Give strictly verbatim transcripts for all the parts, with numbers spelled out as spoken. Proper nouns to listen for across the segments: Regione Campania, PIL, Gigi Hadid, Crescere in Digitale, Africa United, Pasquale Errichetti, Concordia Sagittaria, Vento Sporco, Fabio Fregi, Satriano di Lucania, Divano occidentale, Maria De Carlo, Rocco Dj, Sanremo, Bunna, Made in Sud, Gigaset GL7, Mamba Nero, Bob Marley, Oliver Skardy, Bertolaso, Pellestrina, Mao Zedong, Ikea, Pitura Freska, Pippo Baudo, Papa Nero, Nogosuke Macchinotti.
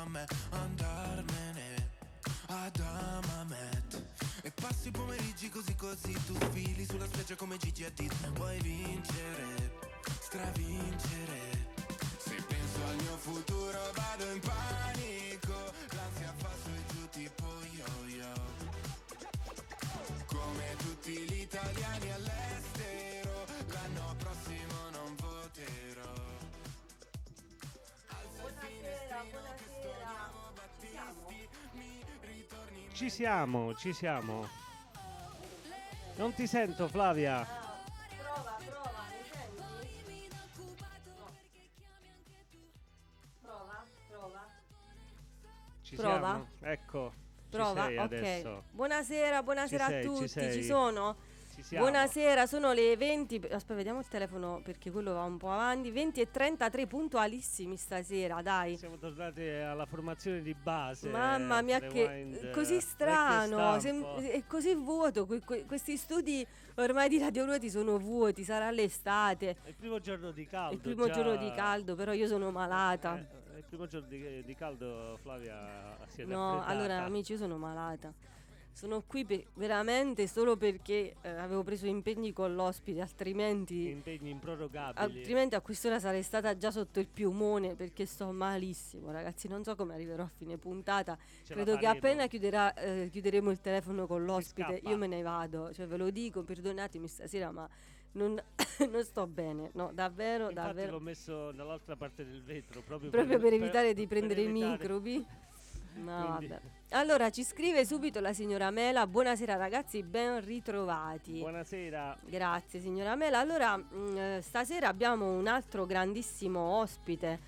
a me andarmene ad Amamet. E passi i pomeriggi così così, tu fili sulla spiaggia come Gigi Hadid. Vuoi vincere, stravincere. Se penso al mio futuro vado in panico, l'ansia fa su e giù tipo yo-yo. Come tutti gli italiani all'estero, l'anno prossimo non voterò. Buonasera, buonasera. Ci siamo? Ci siamo, ci siamo. Non ti sento, Flavia. Ah, prova, prova, mi senti? No. Prova, prova. Ci prova. Siamo. Ecco. Prova, ci sei adesso. Okay. Buonasera, buonasera ci sei, a tutti. Ci, ci sono? Ci siamo. Buonasera, sono le venti. Aspetta, vediamo il telefono perché quello va un po' avanti. venti e trentatré puntualissimi stasera, dai. Siamo tornati alla formazione di base. Mamma mia, che così strano, sem- è così vuoto. Que- que- questi studi ormai di Radio Ruoti sono vuoti. Sarà l'estate. È il primo giorno di caldo. Il primo già... giorno di caldo, però io sono malata. È il primo giorno di, di caldo, Flavia. Siete no, affreddata. Allora, amici, io sono malata. Sono qui per, veramente solo perché eh, avevo preso impegni con l'ospite, altrimenti impegni improrogabili. Altrimenti a quest'ora sarei stata già sotto il piumone perché sto malissimo, ragazzi, non so come arriverò a fine puntata. Ce credo che appena chiuderà, eh, chiuderemo il telefono con l'ospite io me ne vado, cioè ve lo dico, perdonatemi stasera ma non, non sto bene, no, davvero. Infatti davvero l'ho messo dall'altra parte del vetro proprio, proprio per, per evitare per, di prendere evitare... i microbi. No, vabbè. Allora ci scrive subito la signora Mela. Buonasera ragazzi, ben ritrovati. Buonasera. Grazie signora Mela. Allora mh, stasera abbiamo un altro grandissimo ospite.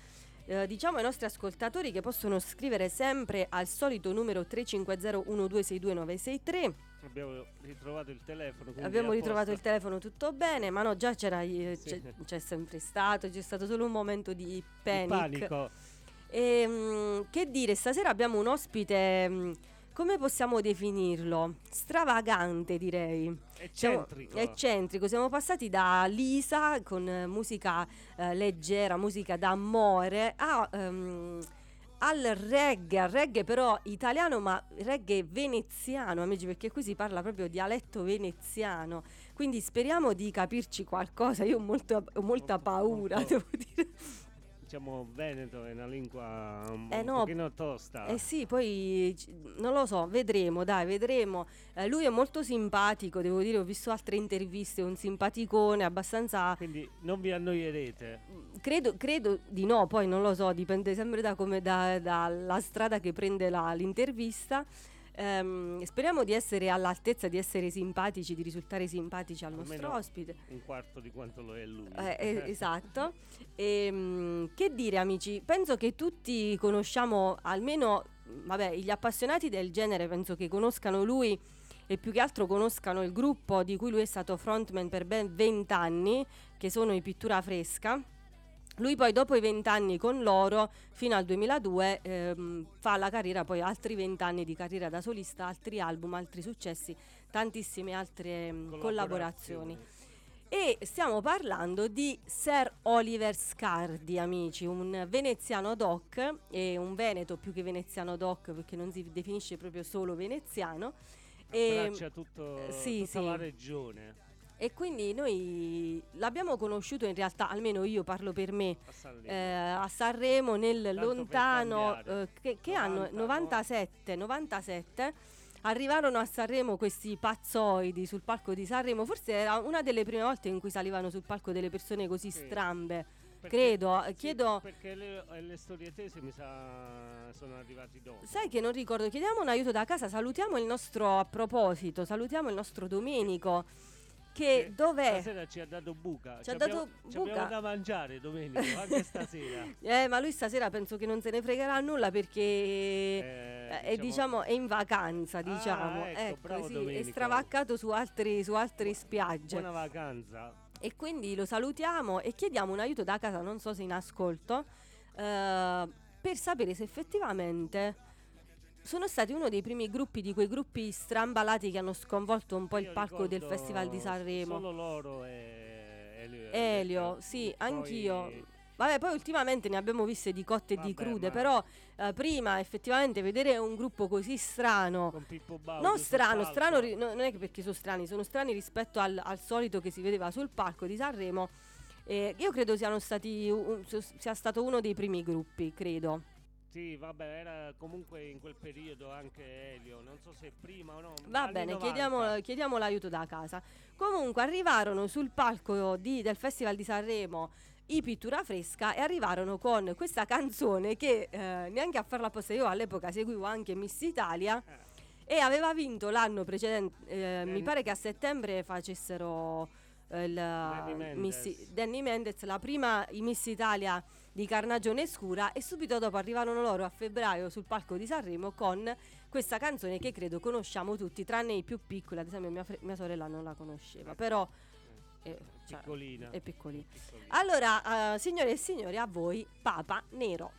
Eh, diciamo ai nostri ascoltatori che possono scrivere sempre al solito numero tre cinque zero uno due sei due nove sei tre. Abbiamo ritrovato il telefono. Abbiamo ritrovato il telefono, tutto bene. Ma no, già c'era, eh, sì. c'è, c'è sempre stato. C'è stato solo un momento di panic. panico. E, mh, che dire, stasera abbiamo un ospite, mh, come possiamo definirlo? Stravagante, direi. Eccentrico. Siamo, eccentrico, siamo passati da Lisa con eh, musica eh, leggera, musica d'amore, a, um, al reggae, al reggae però italiano ma reggae veneziano, amici, perché qui si parla proprio dialetto veneziano, quindi speriamo di capirci qualcosa, io ho, molto, ho molta molto, paura, molto. devo dire. Diciamo veneto è una lingua un eh no, pochino tosta. Eh sì, poi non lo so, vedremo, dai, vedremo. Eh, lui è molto simpatico, devo dire, ho visto altre interviste, un simpaticone abbastanza... Quindi non vi annoierete? Credo, credo di no, poi non lo so, dipende sempre da come, da, dalla strada che prende la, l'intervista. Um, speriamo di essere all'altezza, di essere simpatici, di risultare simpatici al almeno nostro ospite. Un quarto di quanto lo è lui. Eh, eh, esatto. E, um, che dire, amici? Penso che tutti conosciamo, almeno vabbè, gli appassionati del genere penso che conoscano lui e più che altro conoscano il gruppo di cui lui è stato frontman per ben venti anni, che sono i Pitura Freska. Lui poi dopo i vent'anni con loro, fino al duemiladue, ehm, fa la carriera, poi altri vent'anni di carriera da solista, altri album, altri successi, tantissime altre mh, collaborazioni. collaborazioni. E stiamo parlando di Sir Oliver Skardy, amici, un veneziano doc, e un veneto più che veneziano doc perché non si definisce proprio solo veneziano. Abbraccia e, tutto, sì, tutta sì. la regione. E quindi noi l'abbiamo conosciuto in realtà, almeno io parlo per me, a Sanremo, eh, a Sanremo nel Tanto lontano, eh, che, che novanta, anno? novantasette, novantasette arrivarono a Sanremo questi pazzoidi sul palco di Sanremo, forse era una delle prime volte in cui salivano sul palco delle persone così sì. strambe. Perché, credo, sì, chiedo... Perché le, le storie tese mi sa sono arrivati dopo. Sai che non ricordo, chiediamo un aiuto da casa, salutiamo il nostro, a proposito, salutiamo il nostro Domenico. Che sì, dov'è? Stasera ci ha dato buca. Ci, ci ha abbiamo, dato buca. Ci abbiamo da mangiare domenica, anche stasera. Eh, ma lui stasera penso che non se ne fregherà nulla perché eh, è, diciamo... diciamo è in vacanza, diciamo. Ah, ecco, ecco sì, Domenico. È stravaccato su altri su altre Bu- spiagge. Buona vacanza. E quindi lo salutiamo e chiediamo un aiuto da casa, non so se in ascolto, eh, per sapere se effettivamente sono stati uno dei primi gruppi, di quei gruppi strambalati che hanno sconvolto un po' il palco del Festival di Sanremo. Solo loro e Elio. Elio, sì, anch'io. Vabbè, poi ultimamente ne abbiamo viste di cotte e Vabbè, di crude, ma... però eh, prima effettivamente vedere un gruppo così strano, con Pippo Baudo, non strano, strano ri- non è che perché sono strani, sono strani rispetto al, al solito che si vedeva sul palco di Sanremo. Eh, io credo siano stati un, sia stato uno dei primi gruppi, credo. Sì, vabbè, era comunque in quel periodo anche Elio, non so se prima o no. Va bene, chiediamo, chiediamo l'aiuto da casa. Comunque arrivarono sul palco di, del Festival di Sanremo i Pitura Freska e arrivarono con questa canzone che eh, neanche a farla apposta, io all'epoca seguivo anche Miss Italia eh. e aveva vinto l'anno precedente, eh, eh. mi pare che a settembre facessero eh, la Danny Mendes. Miss, Danny Mendes, la prima Miss Italia di Carnagione Scura, e subito dopo arrivarono loro a febbraio sul palco di Sanremo con questa canzone che credo conosciamo tutti, tranne i più piccoli. Ad esempio mia, fre- mia sorella non la conosceva, però eh, cioè, piccolina. è piccolina. piccolina. Allora, uh, signore e signori, a voi Papa Nero.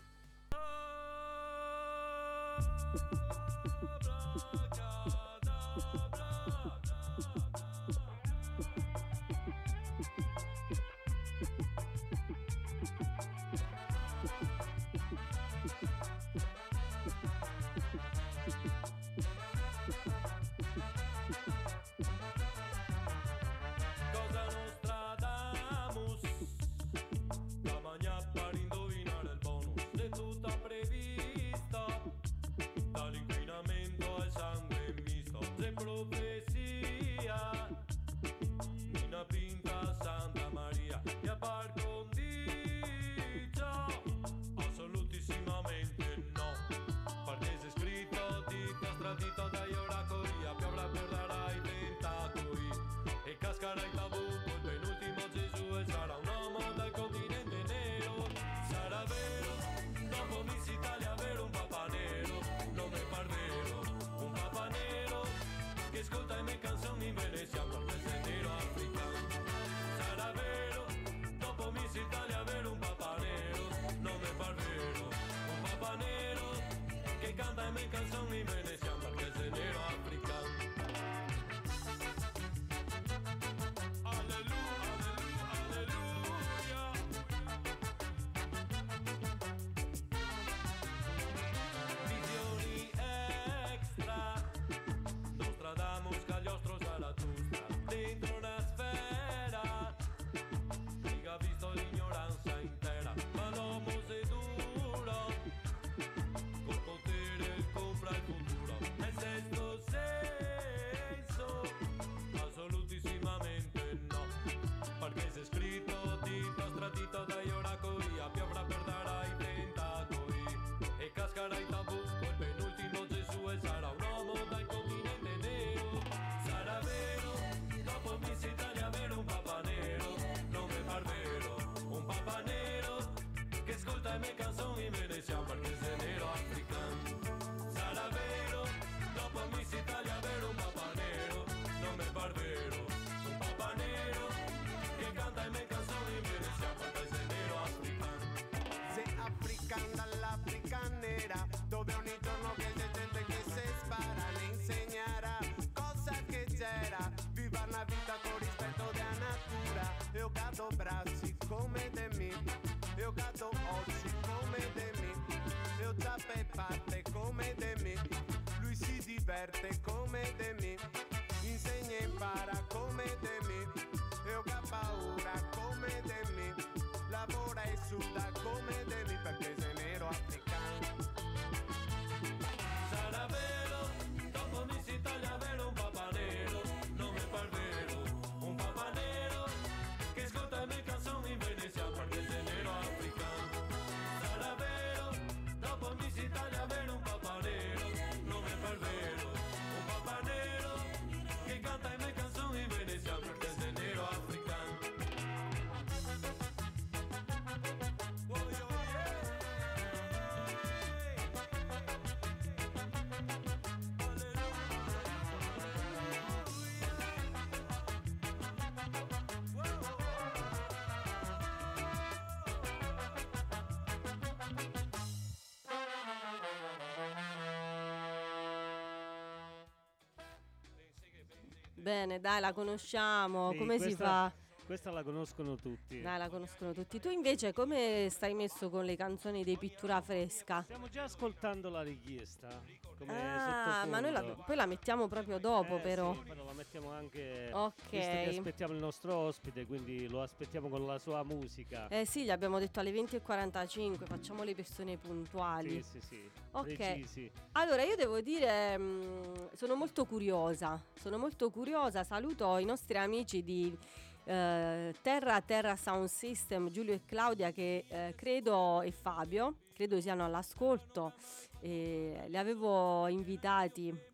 Bene, dai, la conosciamo. Sì, come questa, si fa? Questa la conoscono tutti. Dai, la conoscono tutti. Tu invece come stai messo con le canzoni dei Pitura Freska? Stiamo già ascoltando la richiesta come ah, ma noi la, poi la mettiamo proprio dopo eh, però. Sì, però la mettiamo anche okay. Visto che aspettiamo il nostro ospite, quindi lo aspettiamo con la sua musica. Eh sì, gli abbiamo detto alle venti e quarantacinque, facciamo le persone puntuali. Sì, sì, sì. Ok. Precisi. Allora io devo dire mh, sono molto curiosa, sono molto curiosa, saluto i nostri amici di Uh, Terra Terra Sound System, Giulio e Claudia che uh, credo e Fabio credo siano all'ascolto, e li avevo invitati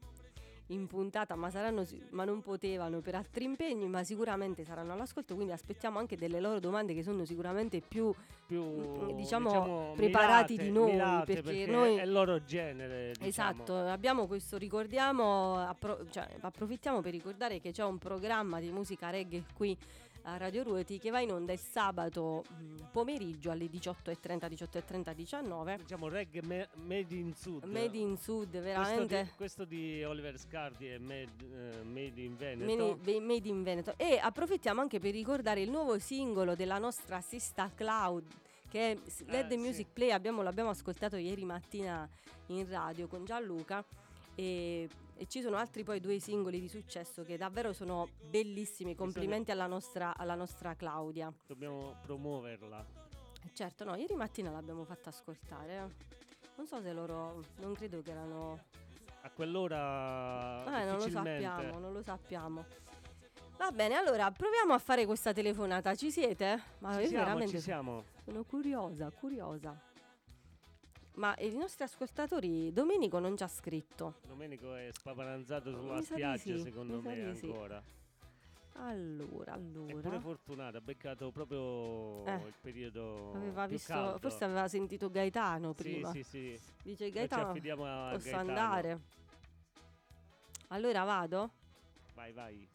in puntata ma, saranno, ma non potevano per altri impegni, ma sicuramente saranno all'ascolto, quindi aspettiamo anche delle loro domande che sono sicuramente più, più mh, diciamo, diciamo preparati mirate, di noi mirate, perché, perché noi è il loro genere, diciamo. Esatto, abbiamo questo, ricordiamo appro- cioè, approfittiamo per ricordare che c'è un programma di musica reggae qui a Radio Ruoti che va in onda il sabato mh, pomeriggio alle diciotto e trenta, diciotto e trenta, diciannove. Diciamo reggae me- Made in Sud. Made in Sud, veramente. Questo di, questo di Oliver Skardy è made, uh, made in Veneto. Made, made in Veneto. E approfittiamo anche per ricordare il nuovo singolo della nostra Sista Cloud, che è Let eh, the Music sì. Play. Abbiamo, l'abbiamo ascoltato ieri mattina in radio con Gianluca. E, e ci sono altri poi due singoli di successo che davvero sono bellissimi. Complimenti alla nostra, alla nostra Claudia. Dobbiamo promuoverla. Certo, no, ieri mattina l'abbiamo fatta ascoltare. Non so se loro, non credo che erano a quell'ora. Vabbè, non lo sappiamo, non lo sappiamo. Va bene, allora proviamo a fare questa telefonata. Ci siete? Ma ci io siamo, veramente ci siamo. Sono curiosa, curiosa. Ma i nostri ascoltatori, Domenico non ci ha scritto. Domenico è spaparanzato sulla mi spiaggia, sì, secondo me ancora. Sì. Allora, allora. Eppure fortunato, ha beccato proprio eh. il periodo aveva più visto, caldo. Forse aveva sentito Gaetano prima. Sì, sì, sì. Dice Gaetano, ci affidiamo a posso Gaetano. Andare. Allora vado? Vai, vai.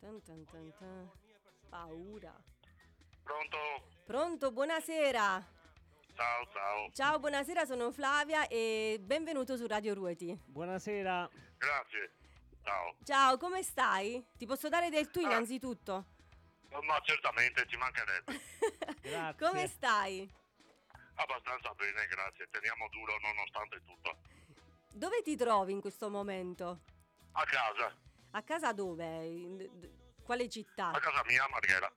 Tan tan tan. Paura. Pronto? Pronto, buonasera. Ciao, ciao. Ciao, buonasera, sono Flavia e benvenuto su Radio Ruoti. Buonasera. Grazie, ciao. Ciao, come stai? Ti posso dare del tu ah. innanzitutto? No, ma certamente, ci mancherebbe. Grazie. Come stai? Abbastanza bene, grazie, teniamo duro nonostante tutto. Dove ti trovi in questo momento? A casa. A casa dove? In... Quale città? A casa mia, Marghera.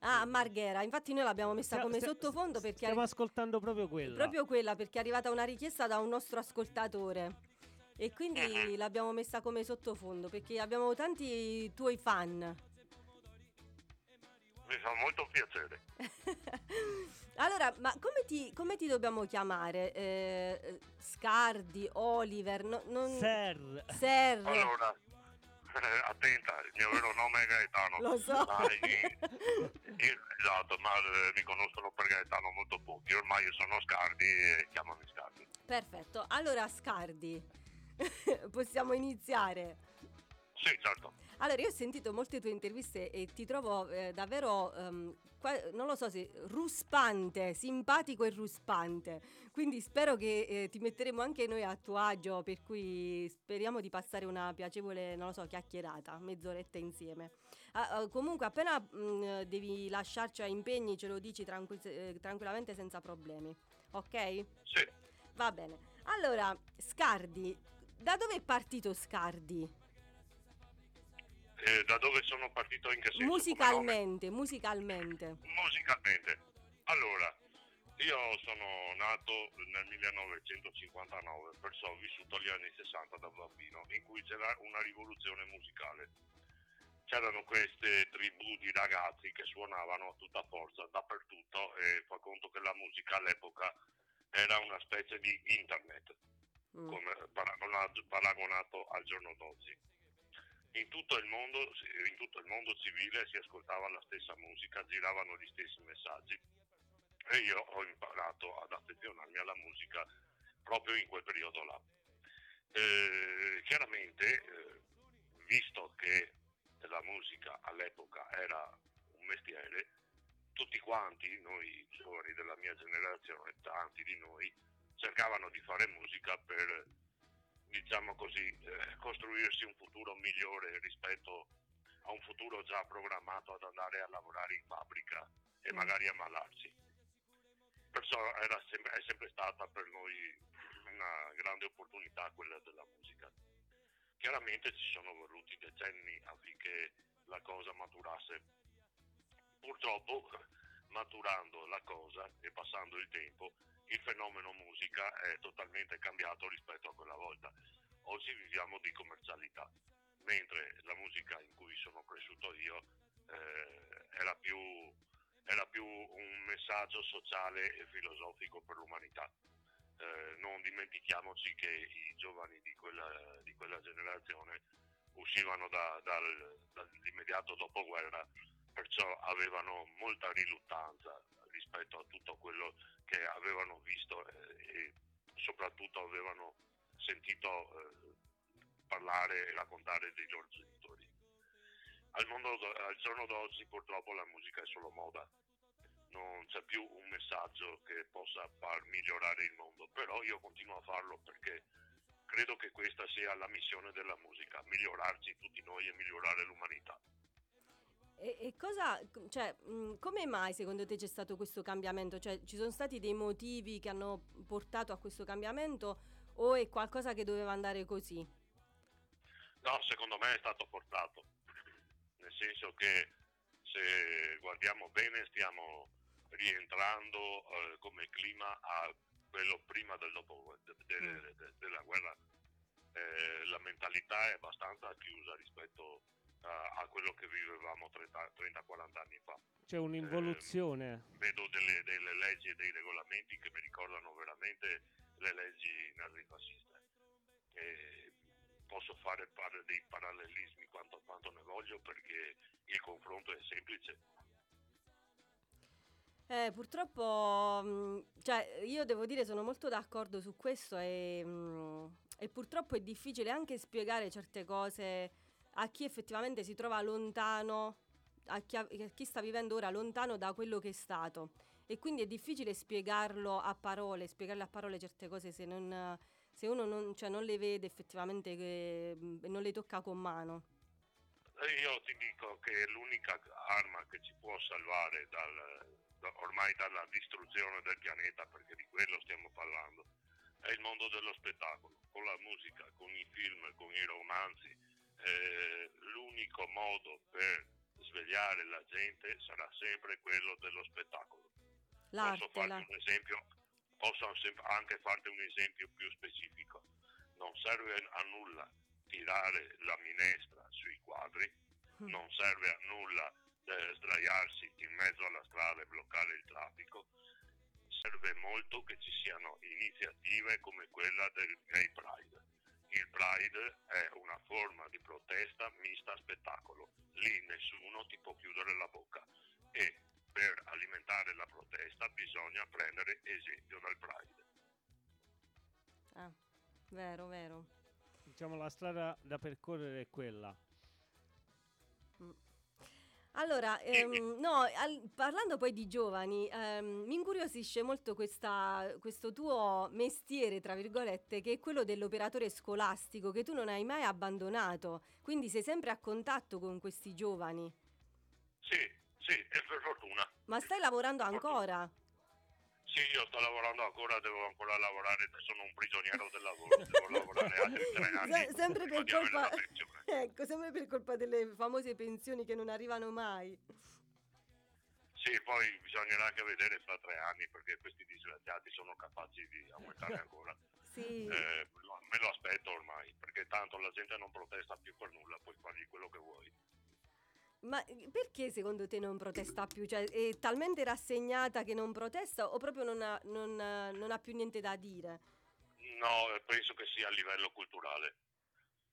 Ah, Marghera. Infatti noi l'abbiamo messa stiamo, come sottofondo perché... Stiamo ascoltando proprio quella. Proprio quella, perché è arrivata una richiesta da un nostro ascoltatore. E quindi mm-hmm. l'abbiamo messa come sottofondo, perché abbiamo tanti tuoi fan. Mi fa molto piacere. Allora, ma come ti, come ti dobbiamo chiamare? Eh, Skardy, Oliver... No, non... Ser. Ser. Allora... Attenta, il mio vero nome è Gaetano. Lo so. Ma io, io, esatto, ma eh, mi conoscono per Gaetano molto pochi. Ormai io sono Skardy e chiamami Skardy. Perfetto, allora Skardy, possiamo iniziare? Sì, certo. Allora, io ho sentito molte tue interviste e ti trovo eh, davvero, um, qua, non lo so se, ruspante, simpatico e ruspante. Quindi spero che eh, ti metteremo anche noi a tuo agio, per cui speriamo di passare una piacevole, non lo so, chiacchierata, mezz'oretta insieme. Ah, ah, comunque, appena mh, devi lasciarci a impegni, ce lo dici tranqu- eh, tranquillamente senza problemi, ok? Sì. Va bene. Allora, Skardy, da dove è partito Skardy? Eh, da dove sono partito, in che senso? Musicalmente, musicalmente. Musicalmente. Allora, io sono nato nel millenovecentocinquantanove, perciò ho vissuto gli anni sessanta da bambino, in cui c'era una rivoluzione musicale. C'erano queste tribù di ragazzi che suonavano a tutta forza, dappertutto, e fa conto che la musica all'epoca era una specie di internet, mm. come paragonato, paragonato al giorno d'oggi. In tutto il mondo, in tutto il mondo civile si ascoltava la stessa musica, giravano gli stessi messaggi e io ho imparato ad affezionarmi alla musica proprio in quel periodo là. Eh, chiaramente eh, visto che la musica all'epoca era un mestiere, tutti quanti, noi giovani della mia generazione, tanti di noi, cercavano di fare musica per, diciamo così, eh, costruirsi un futuro migliore rispetto a un futuro già programmato ad andare a lavorare in fabbrica e magari ammalarsi. Perciò era sem- è sempre stata per noi una grande opportunità quella della musica. Chiaramente ci sono voluti decenni affinché la cosa maturasse. Purtroppo, maturando la cosa e passando il tempo, il fenomeno musica è totalmente cambiato rispetto a quella volta. Oggi viviamo di commercialità, mentre la musica in cui sono cresciuto io eh, era più, era più un messaggio sociale e filosofico per l'umanità. Eh, non dimentichiamoci che i giovani di quella, di quella generazione uscivano da, dal, dall'immediato dopoguerra, perciò avevano molta riluttanza rispetto a tutto quello che avevano visto eh, e soprattutto avevano sentito eh, parlare e raccontare dei loro genitori. Al, mondo, al giorno d'oggi purtroppo la musica è solo moda. Non c'è più un messaggio che possa far migliorare il mondo, però io continuo a farlo perché credo che questa sia la missione della musica, migliorarci tutti noi e migliorare l'umanità. E, e cosa, cioè, mh, come mai secondo te c'è stato questo cambiamento? Cioè, ci sono stati dei motivi che hanno portato a questo cambiamento o è qualcosa che doveva andare così? No, secondo me è stato portato, nel senso che se guardiamo bene stiamo rientrando eh, come clima a quello prima del dopo, de, de, de, della guerra. Eh, la mentalità è abbastanza chiusa rispetto a, a quello che vivevamo trenta quaranta anni fa. C'è un'involuzione. Eh, vedo delle, delle leggi e dei regolamenti che mi ricordano veramente le leggi nazifasciste. Eh, posso fare par- dei parallelismi quanto, quanto ne voglio perché il confronto è semplice. Eh, purtroppo, mh, cioè, io devo dire sono molto d'accordo su questo e, mh, e purtroppo è difficile anche spiegare certe cose a chi effettivamente si trova lontano, a chi, a chi sta vivendo ora lontano da quello che è stato, e quindi è difficile spiegarlo a parole, spiegarle a parole certe cose se non... se uno non, cioè, non le vede effettivamente e non le tocca con mano. Io ti dico che l'unica arma che ci può salvare dal, da, ormai dalla distruzione del pianeta, perché di quello stiamo parlando, è il mondo dello spettacolo, con la musica, con i film, con i romanzi. Eh, l'unico modo per svegliare la gente sarà sempre quello dello spettacolo. L'arte, posso farti l'arte. un esempio? Posso anche farti un esempio più specifico. Non serve a nulla tirare la minestra sui quadri, non serve a nulla eh, sdraiarsi in mezzo alla strada e bloccare il traffico. Serve molto che ci siano iniziative come quella del Gay Pride. Il Pride è una forma di protesta mista a spettacolo. Lì nessuno ti può chiudere la bocca e per alimentare la protesta bisogna prendere esempio dal Pride. Ah, vero, vero. Diciamo la strada da percorrere è quella. Mm. Allora, ehm, no, al, parlando poi di giovani, ehm, mi incuriosisce molto questa, questo tuo mestiere, tra virgolette, che è quello dell'operatore scolastico, che tu non hai mai abbandonato, quindi sei sempre a contatto con questi giovani. Sì. Sì, e per fortuna. Ma stai lavorando ancora? Sì, io sto lavorando ancora, devo ancora lavorare, sono un prigioniero del lavoro, devo lavorare altri tre anni. Se- sempre, per colpa... ecco, sempre per colpa delle famose pensioni che non arrivano mai. Sì, poi bisognerà anche vedere fra tre anni perché questi disgraziati sono capaci di aumentare ancora. Sì. Eh, me lo aspetto ormai, perché tanto la gente non protesta più per nulla, puoi fargli quello che vuoi. Ma perché secondo te non protesta più? Cioè è talmente rassegnata che non protesta o proprio non ha, non, non ha più niente da dire? No, penso che sia a livello culturale.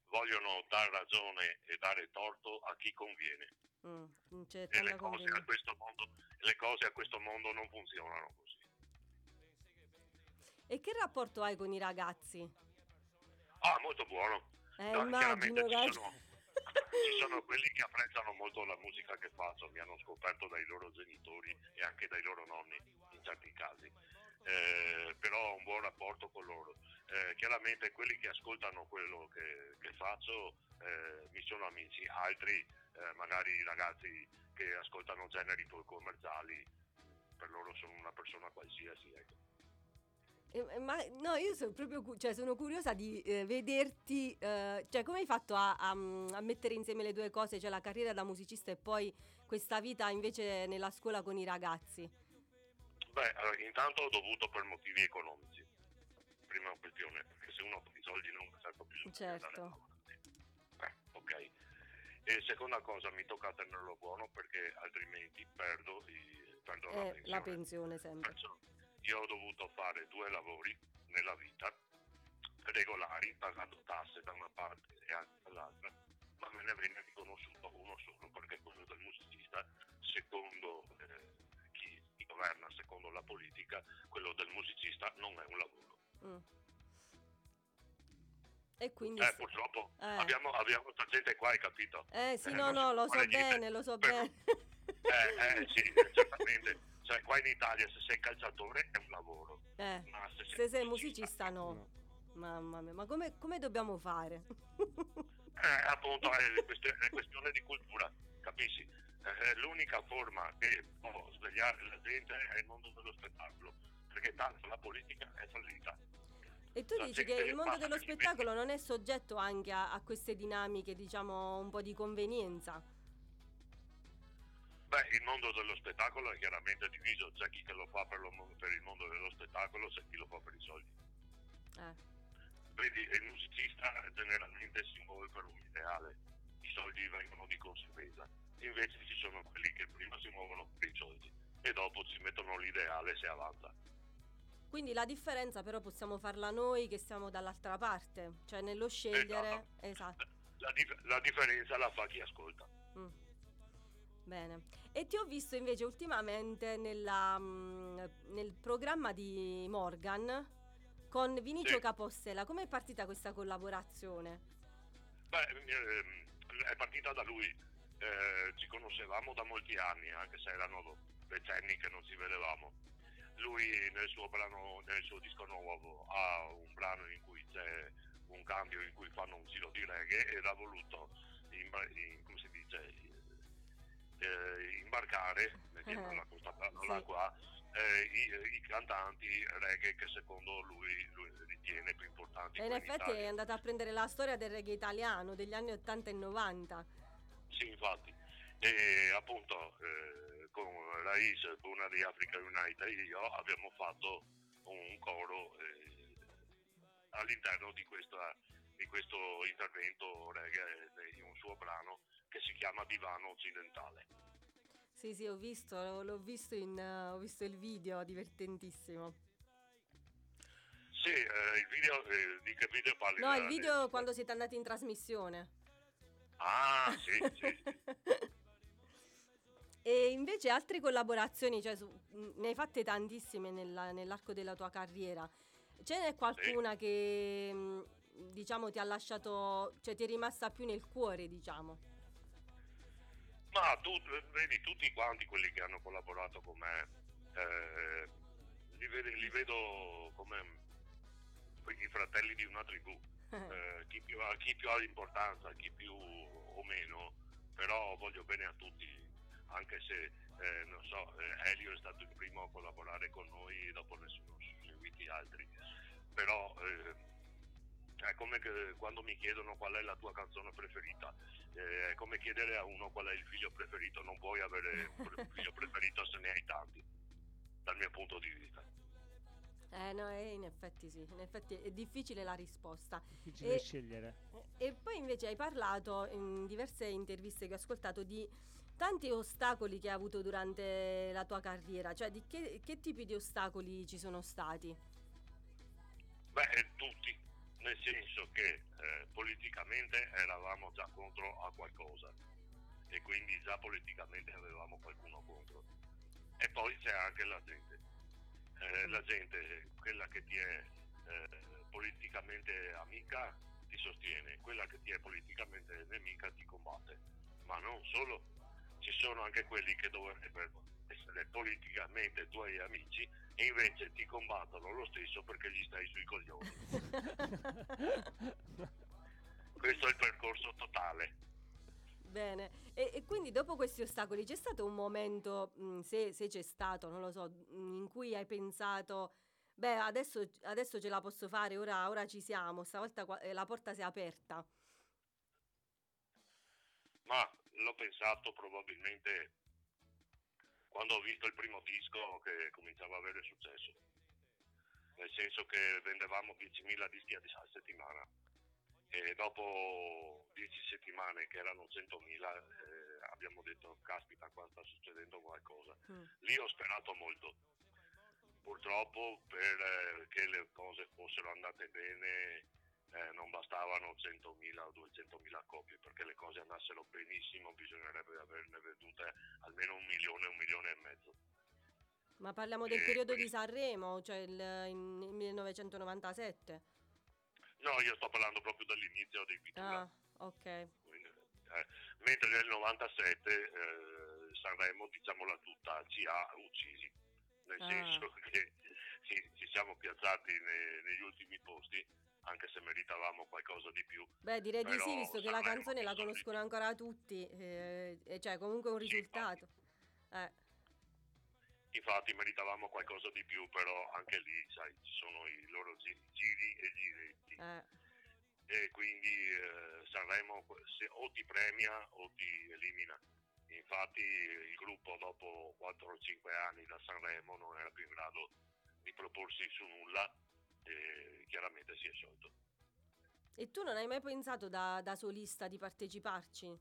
Vogliono dar ragione e dare torto a chi conviene. Mm, e le cose, a questo mondo, le cose a questo mondo non funzionano così. E che rapporto hai con i ragazzi? Ah, molto buono. Eh, no, immagino, chiaramente ci sono... ci sono quelli che apprezzano molto la musica che faccio, mi hanno scoperto dai loro genitori e anche dai loro nonni in certi casi, eh, però ho un buon rapporto con loro. Eh, chiaramente quelli che ascoltano quello che, che faccio eh, mi sono amici, altri eh, magari ragazzi che ascoltano generi poi commerciali, per loro sono una persona qualsiasi, ecco. Eh, ma no, io sono proprio cu- cioè sono curiosa di eh, vederti, eh, cioè come hai fatto a, a, a mettere insieme le due cose, cioè la carriera da musicista e poi questa vita invece nella scuola con i ragazzi? Beh, allora, intanto ho dovuto per motivi economici, prima questione, perché se uno i soldi non ha certo bisogno, certo. Beh, ok. E seconda cosa, mi tocca tenerlo buono perché altrimenti perdo, i, perdo eh, la pensione. La pensione sempre. Perciò, io ho dovuto fare due lavori nella vita, regolari, pagando tasse da una parte e anche dall'altra, ma me ne viene riconosciuto uno solo, perché quello del musicista, secondo eh, chi, chi governa, secondo la politica, quello del musicista non è un lavoro. Mm. E quindi eh, se... purtroppo eh. abbiamo abbiamo tanta gente qua, hai capito? Eh sì, eh, no, no, lo so bene, lo so bene. Eh, eh sì, certamente. Cioè qua in Italia se sei calciatore è un lavoro, eh, ma se sei, se sei musicista, musicista no. no. Mamma mia, ma come, come dobbiamo fare? Eh, appunto, è, quest- è questione di cultura, capisci? Eh, l'unica forma che può svegliare la gente è il mondo dello spettacolo, perché tanto la politica è fallita. E tu la dici che il mondo dello spettacolo non è soggetto anche a, a queste dinamiche, diciamo, un po' di convenienza? Beh, il mondo dello spettacolo è chiaramente diviso, c'è chi che lo fa per, lo, per il mondo dello spettacolo, c'è chi lo fa per i soldi. Eh. Quindi il musicista generalmente si muove per un ideale, i soldi vengono di conseguenza, invece ci sono quelli che prima si muovono per i soldi e dopo ci mettono l'ideale se avanza. Quindi la differenza però possiamo farla noi che stiamo dall'altra parte, cioè nello scegliere... Esatto. La, dif- la differenza la fa chi ascolta. Mm. Bene. E ti ho visto invece ultimamente nella, mh, nel programma di Morgan con Vinicio sì. Capossela. Come è partita questa collaborazione? Beh, è partita da lui. Eh, ci conoscevamo da molti anni, anche se erano decenni che non ci vedevamo. Lui nel suo brano, nel suo disco nuovo, ha un brano in cui c'è un cambio in cui fanno un giro di reggae ed ha voluto in, in, come si dice, eh, imbarcare, mettiamola sì. qua, eh, i, i cantanti reggae che secondo lui, lui ritiene più importanti. E in effetti in è andata a prendere la storia del reggae italiano degli anni ottanta e novanta. Sì, infatti. E appunto eh, con Raiz, Bunna di Africa United e io abbiamo fatto un coro eh, all'interno di, questa, di questo intervento reggae di un suo brano che si chiama Divano Occidentale. Sì, sì, ho visto, l'ho visto, in, uh, ho visto il video, divertentissimo. Sì, eh, il video, eh, di che video parli? No, il video di... quando siete andati in trasmissione. Ah, sì, sì, sì. E invece altre collaborazioni, cioè su, ne hai fatte tantissime nella, nell'arco della tua carriera. Ce n'è qualcuna sì. che diciamo ti ha lasciato, cioè ti è rimasta più nel cuore, diciamo? Ma tu vedi tutti quanti quelli che hanno collaborato con me, eh, li, vedo, li vedo come i fratelli di una tribù, eh, chi, più, chi più ha l'importanza, chi più o meno, però voglio bene a tutti. Anche se, eh, non so, Elio è stato il primo a collaborare con noi, dopo ne sono seguiti altri. Però eh, è come che quando mi chiedono qual è la tua canzone preferita, eh, è come chiedere a uno qual è il figlio preferito, non puoi avere un figlio preferito se ne hai tanti, dal mio punto di vista. Eh no, eh, in effetti sì, in effetti è difficile la risposta. Difficile e, scegliere. E poi invece hai parlato in diverse interviste che ho ascoltato di tanti ostacoli che hai avuto durante la tua carriera, cioè di che, che tipi di ostacoli ci sono stati? Beh, tutti, nel senso che eh, politicamente eravamo già contro a qualcosa e quindi già politicamente avevamo qualcuno contro. E poi c'è anche la gente, eh, la gente, quella che ti è eh, politicamente amica, ti sostiene, quella che ti è politicamente nemica ti combatte. Ma non solo, ci sono anche quelli che dovrebbero essere politicamente tuoi amici e invece ti combattono lo stesso perché gli stai sui coglioni. Questo è il percorso totale. Bene, e, e quindi dopo questi ostacoli c'è stato un momento, mh, se, se c'è stato, non lo so, mh, in cui hai pensato, beh, adesso, adesso ce la posso fare, ora, ora ci siamo, stavolta qua, eh, la porta si è aperta? Ma l'ho pensato probabilmente quando ho visto il primo disco che cominciava a avere successo, nel senso che vendevamo diecimila dischi a settimana. E dopo dieci settimane, che erano centomila, eh, abbiamo detto, caspita, qua sta succedendo qualcosa. Mm. Lì ho sperato molto. Purtroppo, perché eh, le cose fossero andate bene, eh, non bastavano centomila o duecentomila copie. Perché le cose andassero benissimo, bisognerebbe averne vendute almeno un milione, un milione e mezzo. Ma parliamo del e periodo quindi... di Sanremo, cioè il, in, il millenovecentonovantasette? No, io sto parlando proprio dall'inizio dei Pitura. Ah, ok. Quindi, eh, mentre nel novantasette eh, Sanremo, diciamola tutta, ci ha uccisi. Nel ah. senso che ci, ci siamo piazzati ne, negli ultimi posti, anche se meritavamo qualcosa di più. Beh, direi però, di sì, visto Sanremo, che la canzone la conoscono ancora tutti, eh, e cioè comunque un risultato. Infatti, eh. infatti meritavamo qualcosa di più, però anche lì, sai, ci sono i loro giri, giri e giri. Eh. E quindi eh, Sanremo se, o ti premia o ti elimina. Infatti il gruppo dopo quattro o cinque anni da Sanremo non era più in grado di proporsi su nulla e chiaramente si è sciolto. E tu non hai mai pensato da, da solista di parteciparci?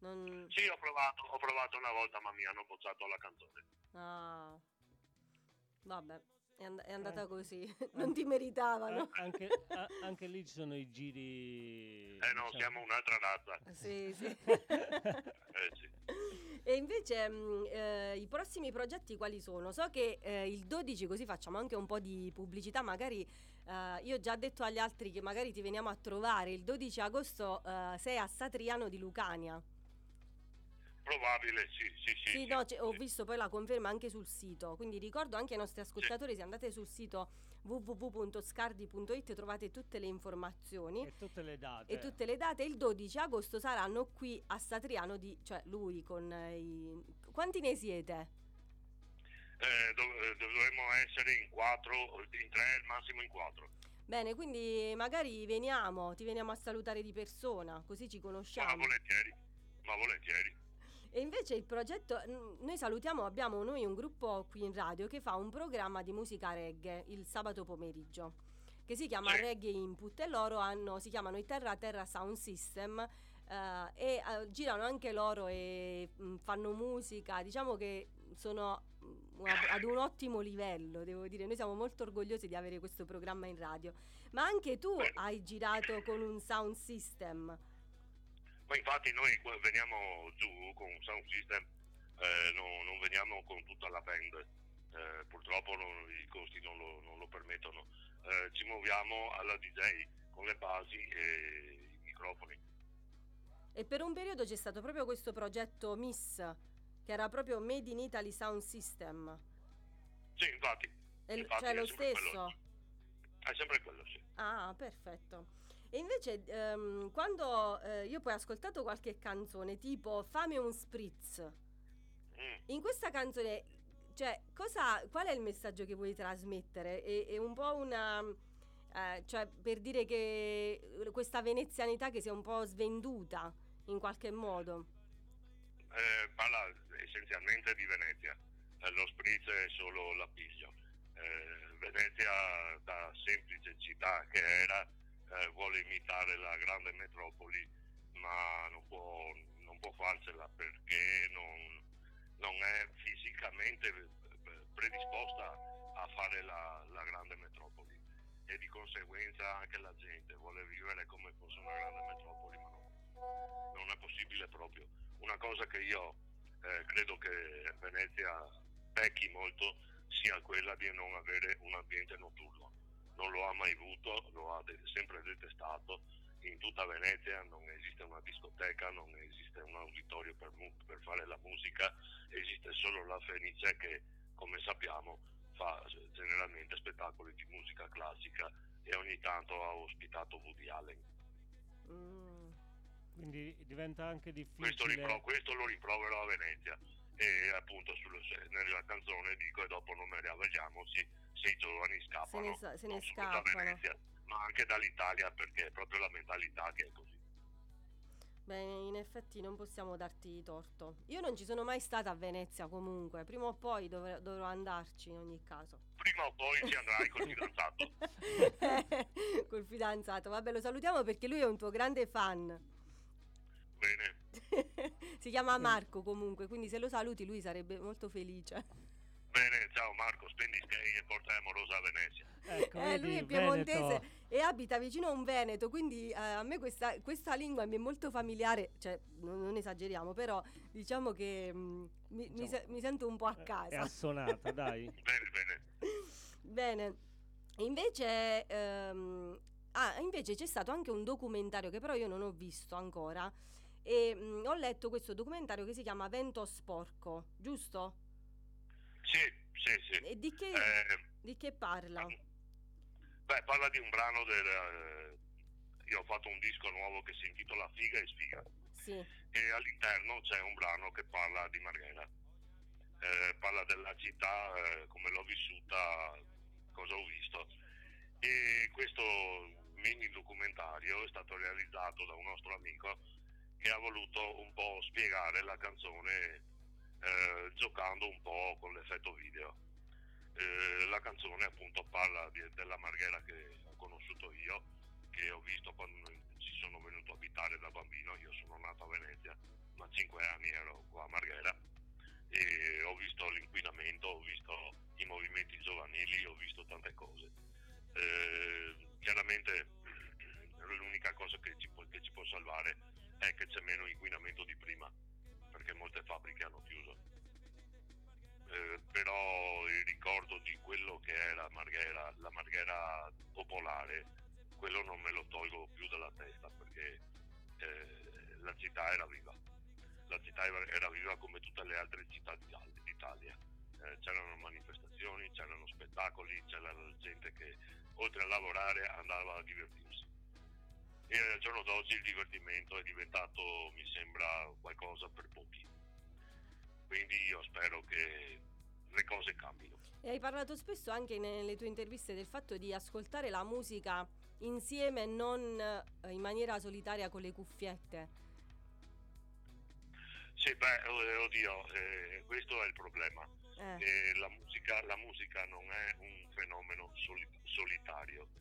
Non... Sì, ho provato, ho provato una volta, ma mi hanno bocciato la canzone. Ah, vabbè. È, and- è andata eh. così, non eh. ti meritavano. Eh, anche, a- anche lì ci sono i giri. Eh no, diciamo. Siamo un'altra razza. Sì, sì. eh, sì. E invece mh, eh, i prossimi progetti quali sono? So che eh, il dodici, così facciamo anche un po' di pubblicità, magari eh, io ho già detto agli altri che magari ti veniamo a trovare il dodici agosto, eh, sei a Satriano di Lucania. Probabile, sì, sì, sì. Sì, no, sì, ho sì. visto poi la conferma anche sul sito, quindi ricordo anche ai nostri ascoltatori, sì. se andate sul sito w w w punto scardi punto i t trovate tutte le informazioni e tutte le date. E tutte le date. Il dodici agosto saranno qui a Satriano di, cioè lui con i... Quanti ne siete? Eh, dov- dovremmo essere in quattro, in tre, al massimo in quattro. Bene, quindi magari veniamo, ti veniamo a salutare di persona, così ci conosciamo. Ma volentieri, ma volentieri. E invece il progetto, noi salutiamo, abbiamo noi un gruppo qui in radio che fa un programma di musica reggae il sabato pomeriggio, che si chiama Reggae Input, e loro hanno, si chiamano i Terra Terra Sound System, eh, e eh, girano anche loro e mh, fanno musica, diciamo che sono mh, ad un ottimo livello, devo dire, noi siamo molto orgogliosi di avere questo programma in radio. Ma anche tu hai girato con un sound system. Ma infatti noi veniamo giù con un sound system, eh, no, non veniamo con tutta la band, eh, purtroppo non, i costi non lo, non lo permettono, eh, ci muoviamo alla D J con le basi e i microfoni. E per un periodo c'è stato proprio questo progetto M I S, che era proprio Made in Italy Sound System. Sì, infatti. E infatti cioè è lo stesso? Quello. È sempre quello, sì. Ah, perfetto. E invece ehm, quando eh, io poi ho ascoltato qualche canzone tipo Fame un Spritz, mm. in questa canzone, cioè, cosa, qual è il messaggio che vuoi trasmettere? È, è un po' una, eh, cioè per dire che questa venezianità che si è un po' svenduta in qualche modo? Eh, parla essenzialmente di Venezia, eh, lo spritz è solo l'appiglio. Eh, Venezia, da semplice città che era, Eh, vuole imitare la grande metropoli, ma non può, non può farcela perché non, non è fisicamente predisposta a fare la, la grande metropoli, e di conseguenza anche la gente vuole vivere come fosse una grande metropoli, ma non, non è possibile proprio. Una cosa che io eh, credo che Venezia pecchi molto sia quella di non avere un ambiente notturno. Non lo ha mai avuto, lo ha sempre detestato, in tutta Venezia non esiste una discoteca, non esiste un auditorio per, mu- per fare la musica, esiste solo la Fenice che, come sappiamo, fa generalmente spettacoli di musica classica e ogni tanto ha ospitato Woody Allen. Mm, quindi diventa anche difficile. Questo, ripro- questo lo riprovero a Venezia, e appunto sul, nella canzone dico: e dopo non ne riavvediamoci, se i giovani scappano, se ne, se ne scappano da Venezia, ma anche dall'Italia, perché è proprio la mentalità che è così. Beh, in effetti non possiamo darti torto. Io non ci sono mai stata a Venezia, comunque prima o poi dov- dovrò andarci in ogni caso. Prima o poi ci andrai col fidanzato. Col fidanzato, vabbè, lo salutiamo perché lui è un tuo grande fan. Bene. Si chiama Marco comunque, quindi se lo saluti lui sarebbe molto felice. Bene, ciao Marco, spendi skei e porta amorosa a Venezia. Ecco, eh, lui è piemontese Veneto, e abita vicino a un veneto, quindi eh, a me questa, questa lingua mi è molto familiare, cioè non, non esageriamo, però diciamo che mh, mi, diciamo, mi, se, mi sento un po' a casa. È assonata, dai. Bene, bene. Bene. Invece, ehm, ah, invece c'è stato anche un documentario che però io non ho visto ancora, e mh, ho letto questo documentario che si chiama Vento Sporco, giusto? Sì, sì, sì. E di che, eh, di che parla? Beh, parla di un brano del... Eh, io ho fatto un disco nuovo che si intitola Figa e Sfiga. Sì. E all'interno c'è un brano che parla di Marghera. Eh, parla della città, eh, come l'ho vissuta, cosa ho visto. E questo mini documentario è stato realizzato da un nostro amico che ha voluto un po' spiegare la canzone... Eh, giocando un po' con l'effetto video. Eh, la canzone appunto parla di, della Marghera che ho conosciuto io, che ho visto quando ci sono venuto a abitare da bambino. Io sono nato a Venezia, ma a cinque anni ero qua a Marghera e ho visto l'inquinamento, ho visto i movimenti giovanili, ho visto tante cose. Eh, chiaramente l'unica cosa che ci, può, che ci può salvare è che c'è meno inquinamento di prima, perché molte fabbriche hanno chiuso, eh, però il ricordo di quello che era Marghera, la Marghera popolare, quello non me lo tolgo più dalla testa, perché eh, la città era viva, la città era viva come tutte le altre città d'Italia, eh, c'erano manifestazioni, c'erano spettacoli, c'era gente che oltre a lavorare andava a divertirsi. E al giorno d'oggi il divertimento è diventato, mi sembra, qualcosa per pochi. Quindi io spero che le cose cambino. E hai parlato spesso anche nelle tue interviste del fatto di ascoltare la musica insieme, non in maniera solitaria con le cuffiette. Sì, beh, oddio, eh, questo è il problema. Eh. Eh, la musica, la musica non è un fenomeno soli- solitario.